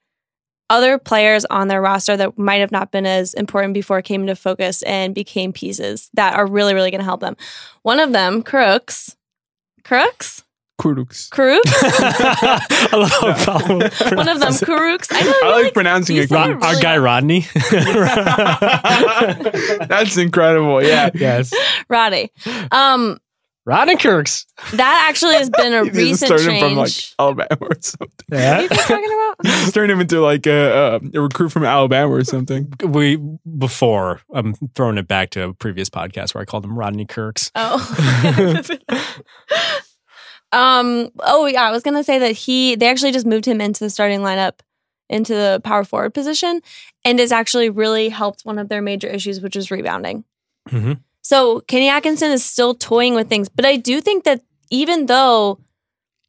other players on their roster that might have not been as important before came into focus and became pieces that are really, really going to help them. One of them, Kurucs. I love Paulo. One of them, Kurucs. I like pronouncing it. Our guy, Rodney. That's incredible. Yeah. Yes. Rodney. Rodney Kurucs. That actually has been a recent change. Him from like Alabama or something. Yeah. What are you talking about? Turn him into like a recruit from Alabama or something. Before I'm throwing it back to a previous podcast where I called him Rodney Kurucs. Oh. I was gonna say that they actually just moved him into the starting lineup, into the power forward position, and it's actually really helped one of their major issues, which is rebounding. Mm-hmm. So Kenny Atkinson is still toying with things, but I do think that even though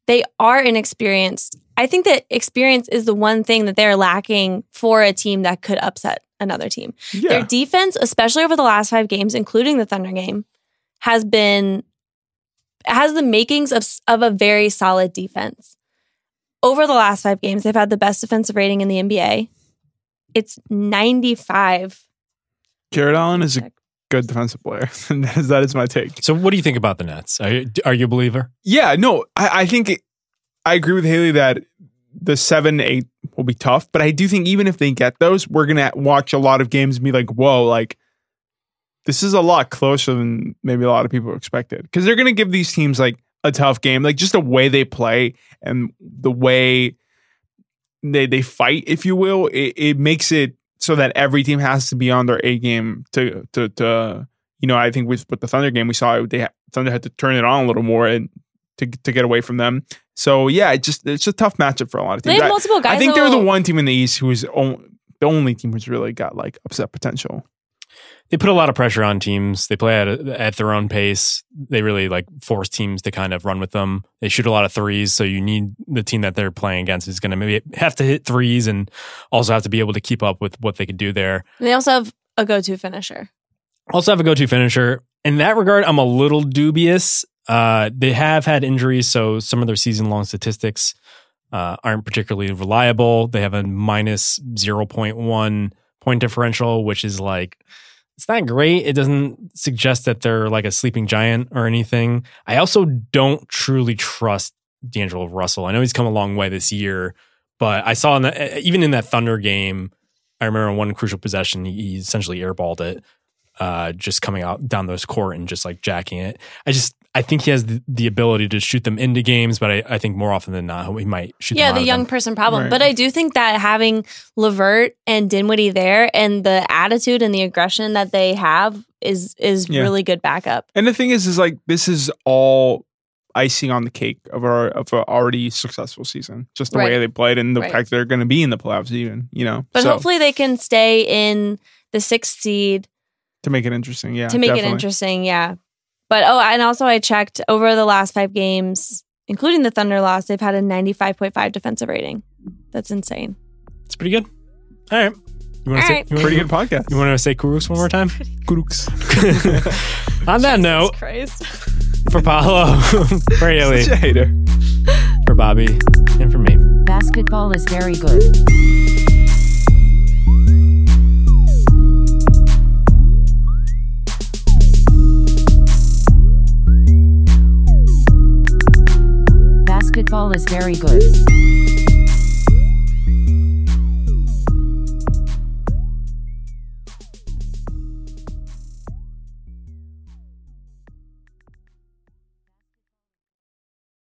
they are inexperienced, I think that experience is the one thing that they're lacking for a team that could upset another team. Yeah. Their defense, especially over the last 5 games, including the Thunder game, has the makings of a very solid defense. Over the last 5 games, they've had the best defensive rating in the NBA. It's 95. Jared Allen is a good defensive player. That is my take. So what do you think about the Nets? Are you a believer? Yeah, no, I think I agree with Haley that the 7-8 will be tough, but I do think even if they get those, we're going to watch a lot of games and be like, whoa, like, this is a lot closer than maybe a lot of people expected, because they're going to give these teams like a tough game, like just the way they play and the way they fight, if you will. It makes it so that every team has to be on their A game to you know. I think with the Thunder game, we saw Thunder had to turn it on a little more and to get away from them. So yeah, it's a tough matchup for a lot of teams. They have multiple guys. I think they're the one team in the East who's the only team who's really got like upset potential. They put a lot of pressure on teams. They play at their own pace. They really like force teams to kind of run with them. They shoot a lot of threes, so you need the team that they're playing against is going to maybe have to hit threes and also have to be able to keep up with what they could do there. And they also have a go-to finisher. In that regard, I'm a little dubious. They have had injuries, so some of their season-long statistics aren't particularly reliable. They have a minus 0.1 point differential, which is like... it's not great. It doesn't suggest that they're like a sleeping giant or anything. I also don't truly trust D'Angelo Russell. I know he's come a long way this year, but I saw even in that Thunder game, I remember in one crucial possession, he essentially airballed it, just coming out down those court and just like jacking it. I think he has the ability to shoot them into games, but I think more often than not, he might shoot them out of them. Yeah, the young person problem. Right. But I do think that having LeVert and Dinwiddie there and the attitude and the aggression that they have is really good backup. And the thing is like, this is all icing on the cake of our already successful season. Just the way they played and the fact they're going to be in the playoffs even, you know. But hopefully they can stay in the 6th seed. To make it interesting, yeah. But, and also I checked over the last 5 games, including the Thunder loss, they've had a 95.5 defensive rating. That's insane. It's pretty good. All right. Pretty good podcast. You want to say Kurucs one more time? Kurucs. On that note, for Paulo, for Haley, such a hater. For Bobby, and for me. Basketball is very good. Basketball is very good.